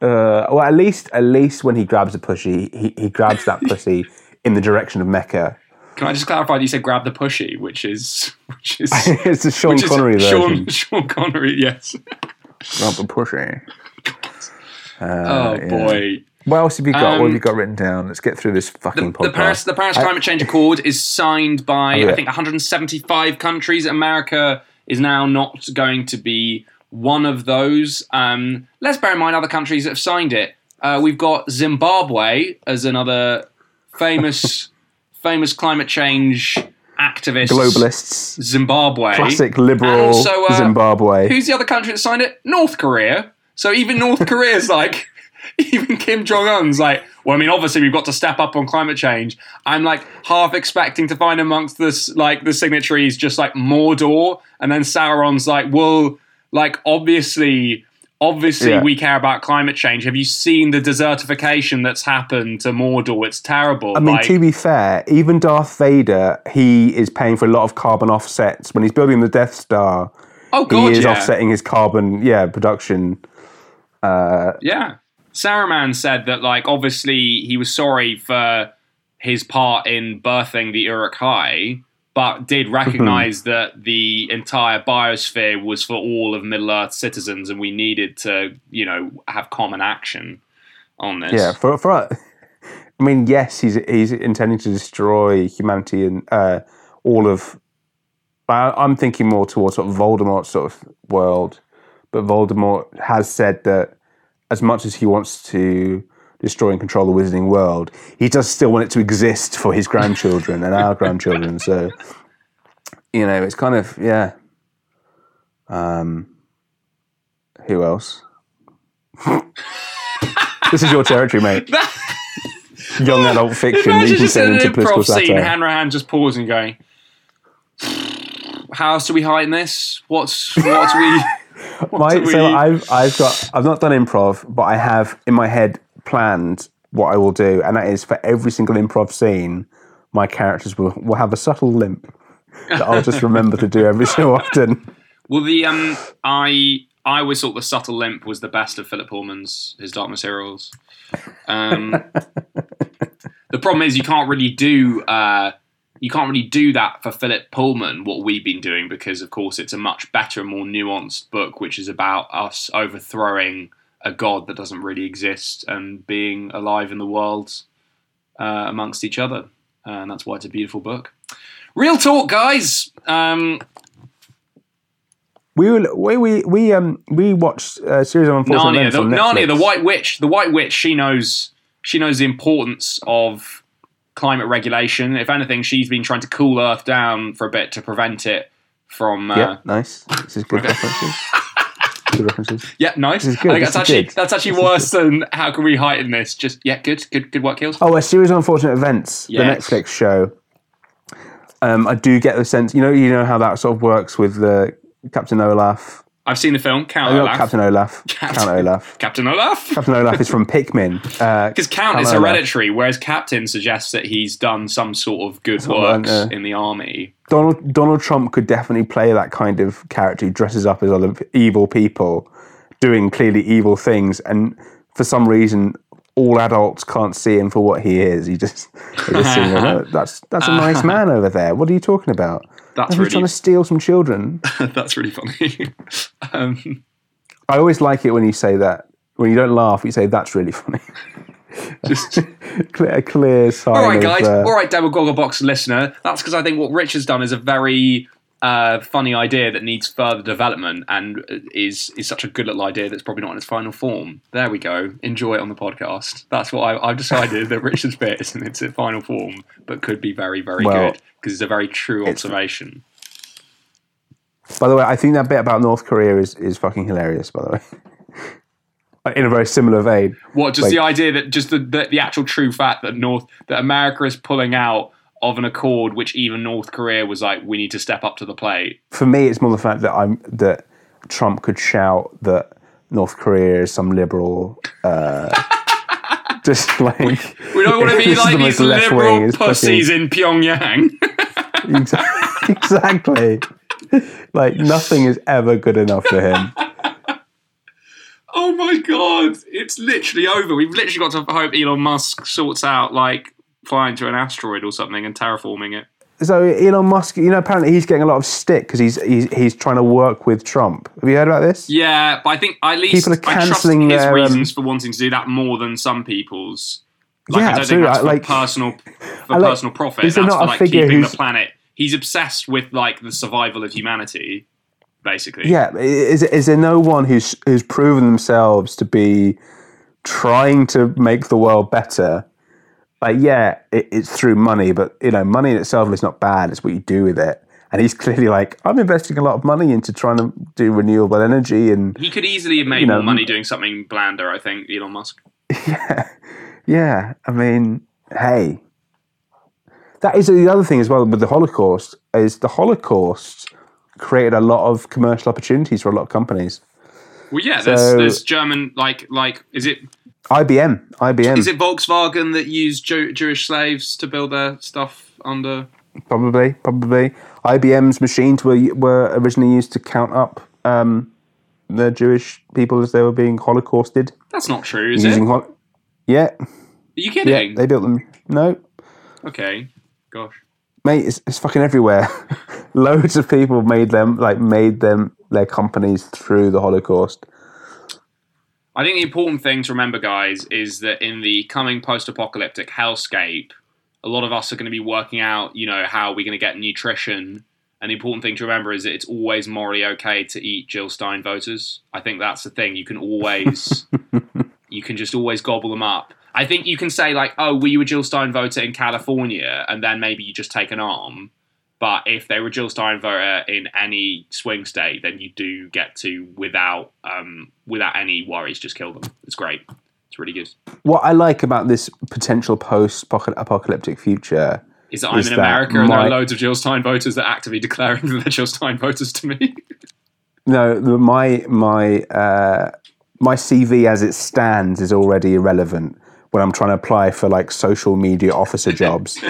Well, at least when he grabs a pussy, he grabs that pussy in the direction of Mecca. Can I just clarify that you said grab the pushy, which is it's the Sean Connery version. Sean Connery, yes. Grab the pushy. Boy. What else have you got? What have you got written down? Let's get through this fucking podcast. The Paris Climate Change Accord is signed by, I think, 175 countries. America is now not going to be one of those. Let's bear in mind other countries that have signed it. We've got Zimbabwe as another famous climate change activists. Globalists. Zimbabwe. Classic liberal also, Zimbabwe. Who's the other country that signed it? North Korea. So even North Korea's like... Even Kim Jong-un's like, well, I mean, obviously we've got to step up on climate change. I'm like half expecting to find amongst this, like the signatories, just like Mordor. And then Sauron's like, well, like obviously we care about climate change. Have you seen the desertification that's happened to Mordor? It's terrible. I mean, to be fair, even Darth Vader, he is paying for a lot of carbon offsets. When he's building the Death Star, he is offsetting his carbon production. Saruman said that, like, obviously he was sorry for his part in birthing the Uruk-hai, but did recognise that the entire biosphere was for all of Middle-earth citizens, and we needed to, have common action on this. Yeah, he's intending to destroy humanity and all of... I'm thinking more towards sort of Voldemort sort of world, but Voldemort has said that as much as he wants to destroy and control the wizarding world, he does still want it to exist for his grandchildren and our grandchildren. So, it's kind of, yeah. Who else? This is your territory, mate. Young adult fiction. Imagine just in an improv scene, Hanrahan just pausing and going, how else do we hide in this? What do we... I've not done improv, but I have in my head planned what I will do, and that is for every single improv scene, my characters will have a subtle limp that I'll just remember to do every so often. Well, the I always thought the subtle limp was the best of Philip Pullman's His Dark Materials. The problem is you can't really do that for Philip Pullman, what we've been doing, because, of course, it's a much better and more nuanced book, which is about us overthrowing a god that doesn't really exist and being alive in the world amongst each other. And that's why it's a beautiful book. Real talk, guys. We watched a series of unfortunate events on Netflix. Narnia, the White Witch, she knows the importance of climate regulation. If anything, she's been trying to cool Earth down for a bit to prevent it from... yeah, nice. This is good references. Yeah, nice. This is good. I think that's actually worse than how can we heighten this? Just, yeah, good work, Kiehl's. Oh, a series of unfortunate events, yes. The Netflix show. I do get the sense, you know how that sort of works with the Captain Olaf. I've seen the film, Count Olaf. Captain Olaf is from Pikmin. Because Count is hereditary, whereas Captain suggests that he's done some sort of good works in the army. Donald Trump could definitely play that kind of character who dresses up as other evil people doing clearly evil things, and for some reason all adults can't see him for what he is. They just see him, that's a nice man over there. What are you talking about? That's really trying to steal some children. That's really funny. I always like it when you say that. When you don't laugh, you say, that's really funny. Just a clear sign. All right, guys. All right, Devil Gogglebox listener. That's because I think what Rich has done is a very funny idea that needs further development and is such a good little idea that's probably not in its final form. There we go. Enjoy it on the podcast. That's what I've decided, that Richard's bit isn't in its final form, but could be very, very good, because it's a very true observation. By the way, I think that bit about North Korea is fucking hilarious, by the way. In a very similar vein. What, just like, the idea that just the actual true fact that America is pulling out of an accord which even North Korea was like, we need to step up to the plate. For me, it's more the fact that that Trump could shout that North Korea is some liberal Just like we don't want to be like these liberal pussies in Pyongyang. Exactly. Like nothing is ever good enough for him. Oh my God, it's literally over. We've literally got to hope Elon Musk sorts out like flying to an asteroid or something and terraforming it. So Elon Musk, you know, apparently he's getting a lot of stick because he's trying to work with Trump. Have you heard about this? Yeah, but I think at least people are cancelling his reasons for wanting to do that more than some people's. Like, yeah, I don't absolutely. Think that's for personal profit. That's not for like keeping the planet. He's obsessed with like the survival of humanity, basically. Yeah, is there no one who's proven themselves to be trying to make the world better? Like, yeah, it's through money, but, you know, money in itself is not bad. It's what you do with it. And he's clearly like, I'm investing a lot of money into trying to do renewable energy. And he could easily have made more money doing something blander, I think, Elon Musk. Yeah. Yeah. I mean, hey. That is the other thing as well with the Holocaust, is the Holocaust created a lot of commercial opportunities for a lot of companies. Well, yeah, so, there's German, like, is it... IBM. Is it Volkswagen that used Jewish slaves to build their stuff under? Probably. IBM's machines were originally used to count up the Jewish people as they were being holocausted. That's not true, is it? Yeah. Are you kidding? Yeah, they built them. No. Okay. Gosh. Mate, it's fucking everywhere. Loads of people made them their companies through the Holocaust. I think the important thing to remember, guys, is that in the coming post-apocalyptic hellscape, a lot of us are going to be working out, you know, how we're going to get nutrition. And the important thing to remember is that it's always morally okay to eat Jill Stein voters. I think that's the thing. You can always, you can just always gobble them up. I think you can say like, oh, were you a Jill Stein voter in California? And then maybe you just take an arm. But if they were a Jill Stein voter in any swing state, then you do get to, without any worries, just kill them. It's great. It's really good. What I like about this potential post-apocalyptic future is that I'm in America and there are loads of Jill Stein voters that are actively declaring that they're Jill Stein voters to me. No, my CV as it stands is already irrelevant when I'm trying to apply for like social media officer jobs.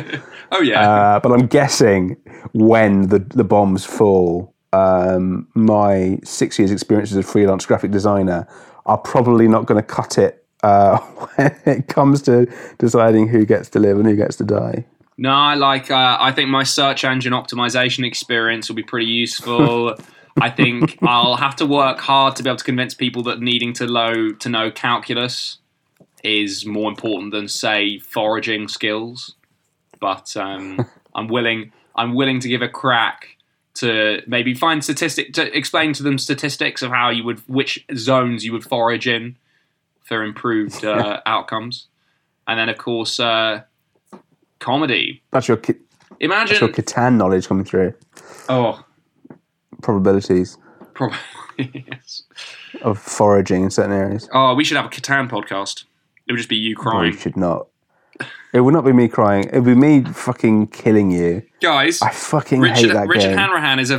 Oh yeah. But I'm guessing when the bombs fall, my 6 years experience as a freelance graphic designer are probably not going to cut it when it comes to deciding who gets to live and who gets to die. No, like I think my search engine optimization experience will be pretty useful. I think I'll have to work hard to be able to convince people that needing to know calculus is more important than, say, foraging skills. But I'm willing to give a crack to maybe find to explain to them statistics of how you would, which zones you would forage in for improved outcomes. And then, of course, comedy. That's your Catan knowledge coming through. Oh. Probabilities. Probably, yes. Of foraging in certain areas. Oh, we should have a Catan podcast. It would just be you crying. No, we should not. It would not be me crying. It would be me fucking killing you. Guys, I fucking hate that game. Richard Hanrahan is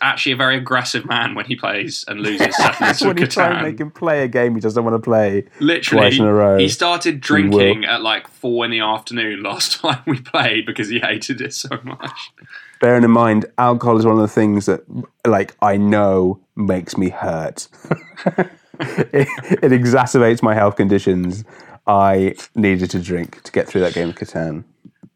actually a very aggressive man when he plays and loses settlements of Catan. When you try and make him play a game he doesn't want to play twice in a row. He started drinking at like 4 p.m. last time we played because he hated it so much. Bearing in mind, alcohol is one of the things that like I know makes me hurt. It exacerbates my health conditions. I needed to drink to get through that game of Catan.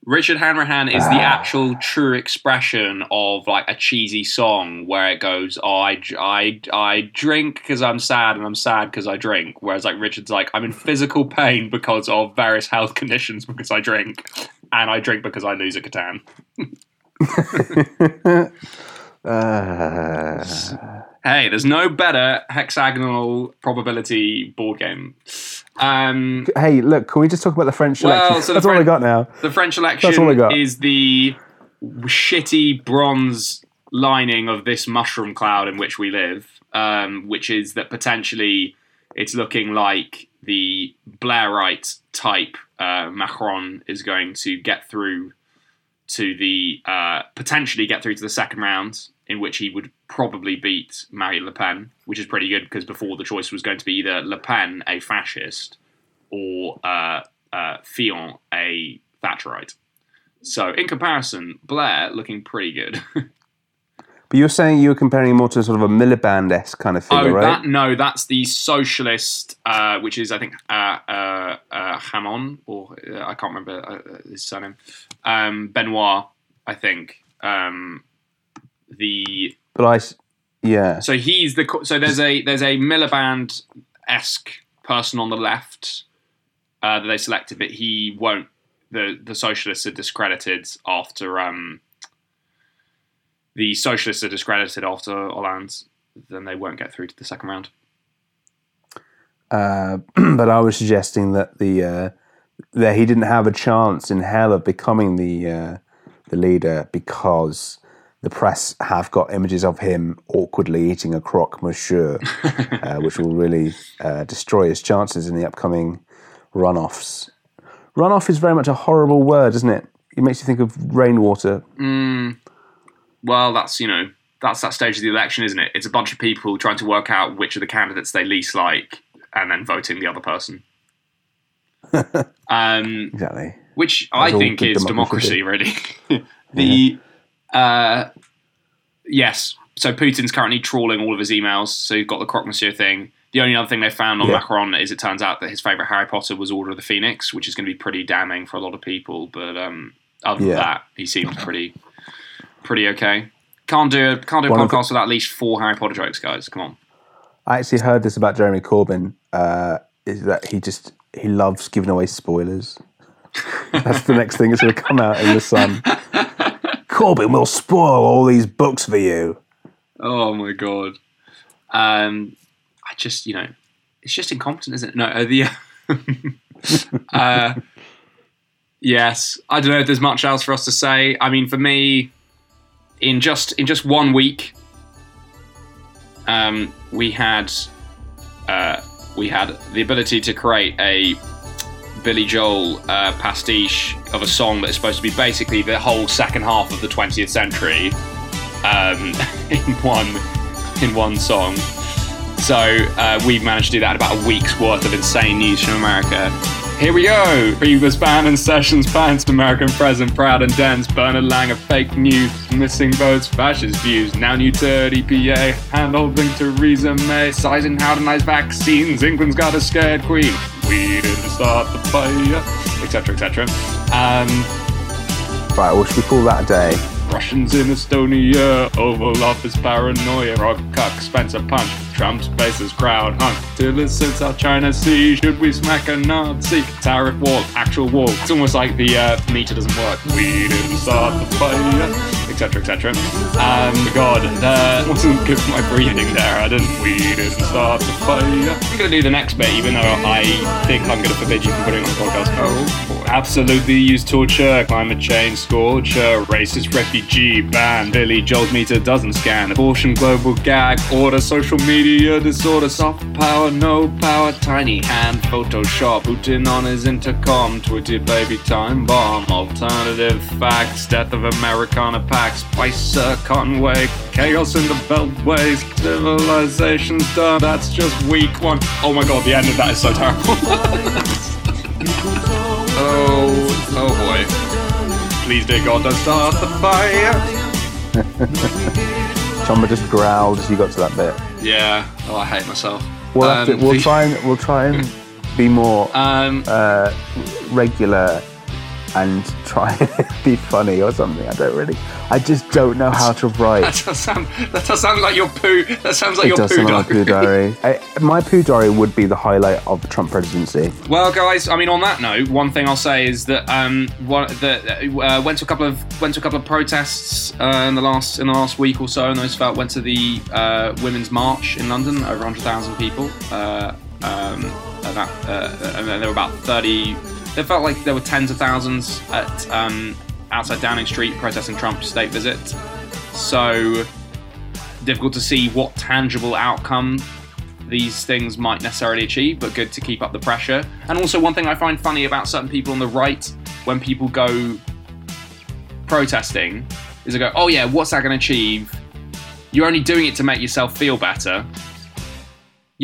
Richard Hanrahan is the actual true expression of like a cheesy song where it goes, oh, I drink because I'm sad and I'm sad because I drink. Whereas like Richard's like, I'm in physical pain because of various health conditions because I drink. And I drink because I lose at Catan. Hey, there's no better hexagonal probability board game. Hey, look, can we just talk about the French election? So that's all I got now. The French election is the shitty bronze lining of this mushroom cloud in which we live, which is that potentially it's looking like the Blairite type Macron is going to get through to the potentially get through to the second round, in which he would probably beat Marine Le Pen, which is pretty good because before the choice was going to be either Le Pen, a fascist, or Fillon a Thatcherite. So in comparison, Blair looking pretty good. But you're saying you were comparing more to sort of a Miliband-esque kind of figure, right? No, that's the socialist, which is, I think, Hamon, or I can't remember his surname. Benoit, I think. So he's the... So there's a Miliband-esque person on the left that they selected, but he won't... The socialists are discredited after... The socialists are discredited after Hollande, then they won't get through to the second round. But I was suggesting that that he didn't have a chance in hell of becoming the leader because the press have got images of him awkwardly eating a croque monsieur, which will really destroy his chances in the upcoming runoffs. Runoff is very much a horrible word, isn't it? It makes you think of rainwater. Well, that's that stage of the election, isn't it? It's a bunch of people trying to work out which of the candidates they least like and then voting the other person. Exactly. Which I think is democracy, really. Yes, so Putin's currently trawling all of his emails, so you've got the croque monsieur thing. The only other thing they found on Macron is it turns out that his favourite Harry Potter was Order of the Phoenix, which is going to be pretty damning for a lot of people, but other than that, he seems pretty okay. Can't do a podcast without at least 4 Harry Potter jokes, guys. Come on. I actually heard this about Jeremy Corbyn. Is that he loves giving away spoilers? That's the next thing that's going to come out in the Sun. Corbyn will spoil all these books for you. Oh my god. I just it's just incompetent, isn't it? No, yes, I don't know if there's much else for us to say. I mean, for me. In just 1 week, we had the ability to create a Billy Joel pastiche of a song that is supposed to be basically the whole second half of the 20th century in one song. So we've managed to do that in about a week's worth of insane news from America. Here we go! Beavers, Bannon, Sessions, Pants, American Present, Proud and Dense, Bernard Langer, Fake News, Missing Votes, Fascist Views, Now New Third, EPA, Handholding Theresa May, Sizing Howdenized Vaccines, England's Got a Scared Queen, We Didn't Start the Fire, etc, etc. Right, what should we call that a day? Russians in Estonia, Oval Office Paranoia, Rob Cuck, Spencer Punch, Trump's bases crowd hunk. Till it sits out China Sea, should we smack a Nazi? Tariff wall, actual wall. It's almost like the meter doesn't work. We didn't start the fire, etc, etc. God, wasn't good for my breathing there, I didn't. We didn't start the fire. I'm going to do the next bit, even though I think I'm going to forbid you from putting on the podcast. Oh, absolutely use torture, climate change, scorcher, racist refugee ban, Billy Joel's meter doesn't scan, abortion, global gag, order, social media, disorder, soft power, no power, tiny hand, Photoshop, Putin on his intercom, Twitter baby time bomb, alternative facts, death of Americana Pax, Spicer, Conway, chaos in the beltways, civilization's done, that's just week one. Oh my god, the end of that is so terrible. oh boy. Please dear god, don't start the fire. Chumba just growled as you got to that bit. Yeah. Oh, I hate myself. We'll try and be more regular and try and be funny or something. I just don't know how to write. That does sound like your poo. That sounds like your poo diary. Like poo diary. My poo diary would be the highlight of the Trump presidency. Well, guys, I mean, on that note, one thing I'll say is that went to a couple of protests in the last week or so, and those went to the Women's March in London, over 100,000 people, and there were about 30. They felt like there were tens of thousands at outside Downing Street protesting Trump's state visit. So difficult to see what tangible outcome these things might necessarily achieve, but good to keep up the pressure. And also one thing I find funny about certain people on the right, when people go protesting, is they go, oh yeah, what's that going to achieve? You're only doing it to make yourself feel better.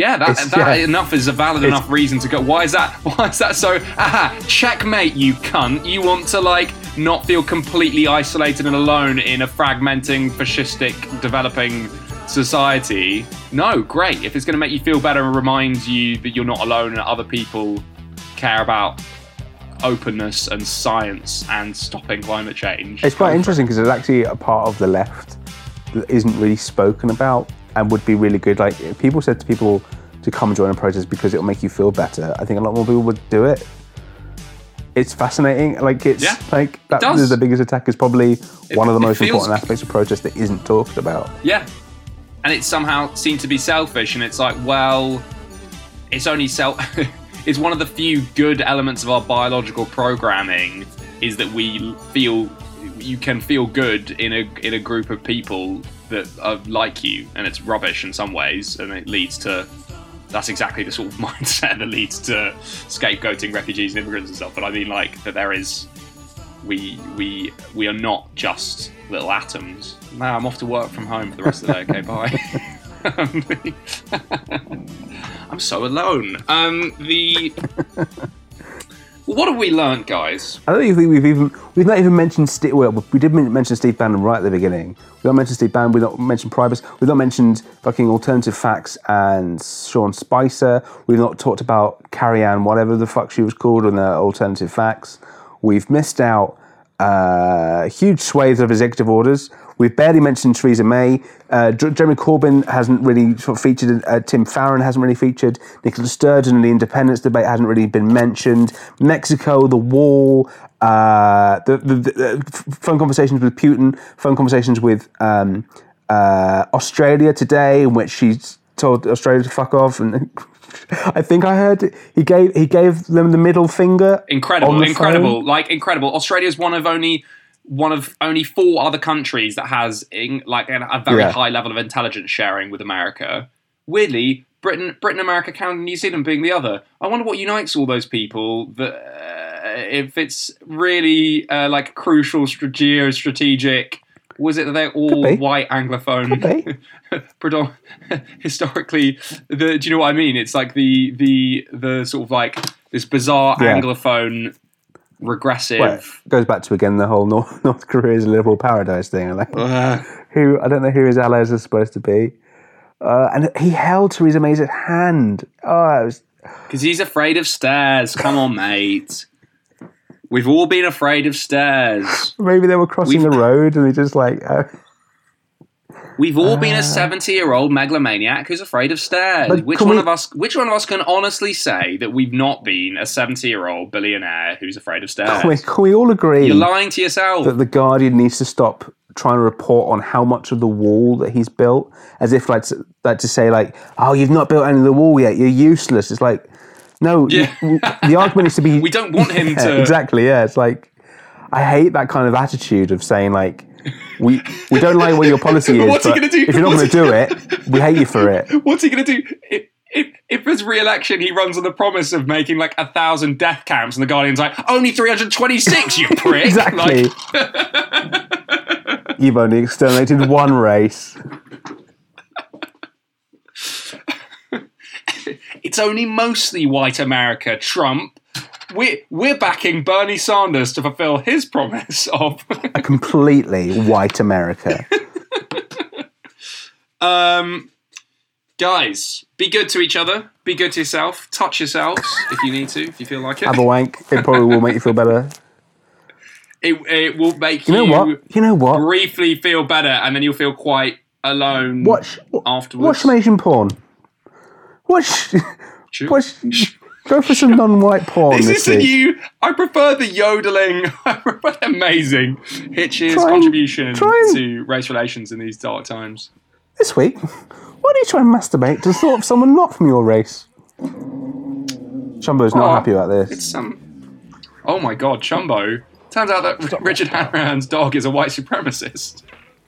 Yeah, enough is a valid enough reason to go. Why is that? Why is that so? Aha, checkmate, you cunt. You want to, like, not feel completely isolated and alone in a fragmenting, fascistic, developing society. No, great. If it's going to make you feel better and remind you that you're not alone and other people care about openness and science and stopping climate change. It's quite interesting because it's actually a part of the left that isn't really spoken about and would be really good. Like, if people said to people to come join a protest because it'll make you feel better, I think a lot more people would do it. It's fascinating. Like, it's like that is the biggest attack is probably one of the most important aspects of protest that isn't talked about. Yeah. And it somehow seemed to be selfish, and it's like, well, it's only it's one of the few good elements of our biological programming is that we feel you can feel good in a group of people that are like you, and it's rubbish in some ways, and it leads to that's exactly the sort of mindset that leads to scapegoating refugees and immigrants and stuff. But I mean, like, that there is we are not just little atoms. Now I'm off to work from home for the rest of the day. Okay, bye. I'm so alone. What have we learned, guys? I don't even think we've not even mentioned Steve. Well, we did mention Steve Bannon right at the beginning. We don't mention Steve Bannon. We don't mention Privacy. We've not mentioned fucking Alternative Facts and Sean Spicer. We've not talked about Carrie Ann, whatever the fuck she was called, on the Alternative Facts. We've missed out huge swathes of executive orders. We've barely mentioned Theresa May. Jeremy Corbyn hasn't really sort of featured. Tim Farron hasn't really featured. Nicola Sturgeon and the independence debate hasn't really been mentioned. Mexico, the wall, the phone conversations with Putin, phone conversations with Australia today, in which she's told Australia to fuck off. And I think I heard he gave them the middle finger. Incredible. Like, incredible. Australia's one of only four other countries that has a very high level of intelligence sharing with America. Weirdly, Britain, America, Canada, New Zealand being the other. I wonder what unites all those people. That if it's really like crucial, geostrategic, was it that they're all white Anglophone, historically? Do you know what I mean? It's like the sort of like this bizarre Anglophone. Regressive. Well, it goes back to again the whole North Korea's liberal paradise thing. Like, I don't know who his allies are supposed to be. And he held Theresa May's hand. Because he's afraid of stairs. Come on, mate. We've all been afraid of stairs. Maybe they were crossing the road and they just like. We've all been a 70-year-old megalomaniac who's afraid of stairs. Which one of us can honestly say that we've not been a 70-year-old billionaire who's afraid of stairs? Can we all agree? You're lying to yourself. That The Guardian needs to stop trying to report on how much of the wall that he's built, as if to say like, oh, you've not built any of the wall yet. You're useless. It's like, no. Yeah. The argument is to be. We don't want him to. Exactly. Yeah. It's like, I hate that kind of attitude of saying like. We don't like what your policy is, if you're not going to do it, we hate you for it. What's he going to do? If his re-election, he runs on the promise of making like 1,000 death camps, and the Guardian's like, only 326, you prick! Exactly. Like... You've only exterminated one race. It's only mostly white America, Trump. We're backing Bernie Sanders to fulfill his promise of a completely white America. Guys, be good to each other. Be good to yourself. Touch yourselves if you need to, if you feel like it. Have a wank. It probably will make you feel better. It will make you briefly feel better, and then you'll feel quite alone. Afterwards. Watch some Asian porn. Go for some non-white porn. I prefer the yodeling. I prefer the amazing Hitch's contribution to race relations in these dark times. This week, why do you try and masturbate to the thought of someone not from your race? Chumbo's not happy about this. It's Oh my God, Chumbo. Turns out that Richard Hanrahan's dog is a white supremacist.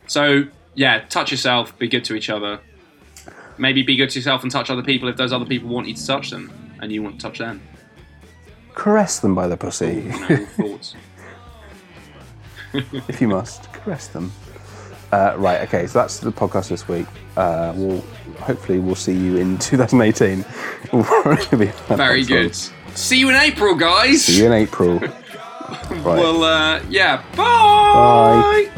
So, yeah, touch yourself, be good to each other. Maybe be good to yourself and touch other people if those other people want you to touch them. And you want to touch them. Caress them by the pussy. If you must, caress them. Right, okay, so that's the podcast this week. Hopefully we'll see you in 2018. Very good. See you in April, guys. See you in April. Right. Well, yeah. Bye. Bye.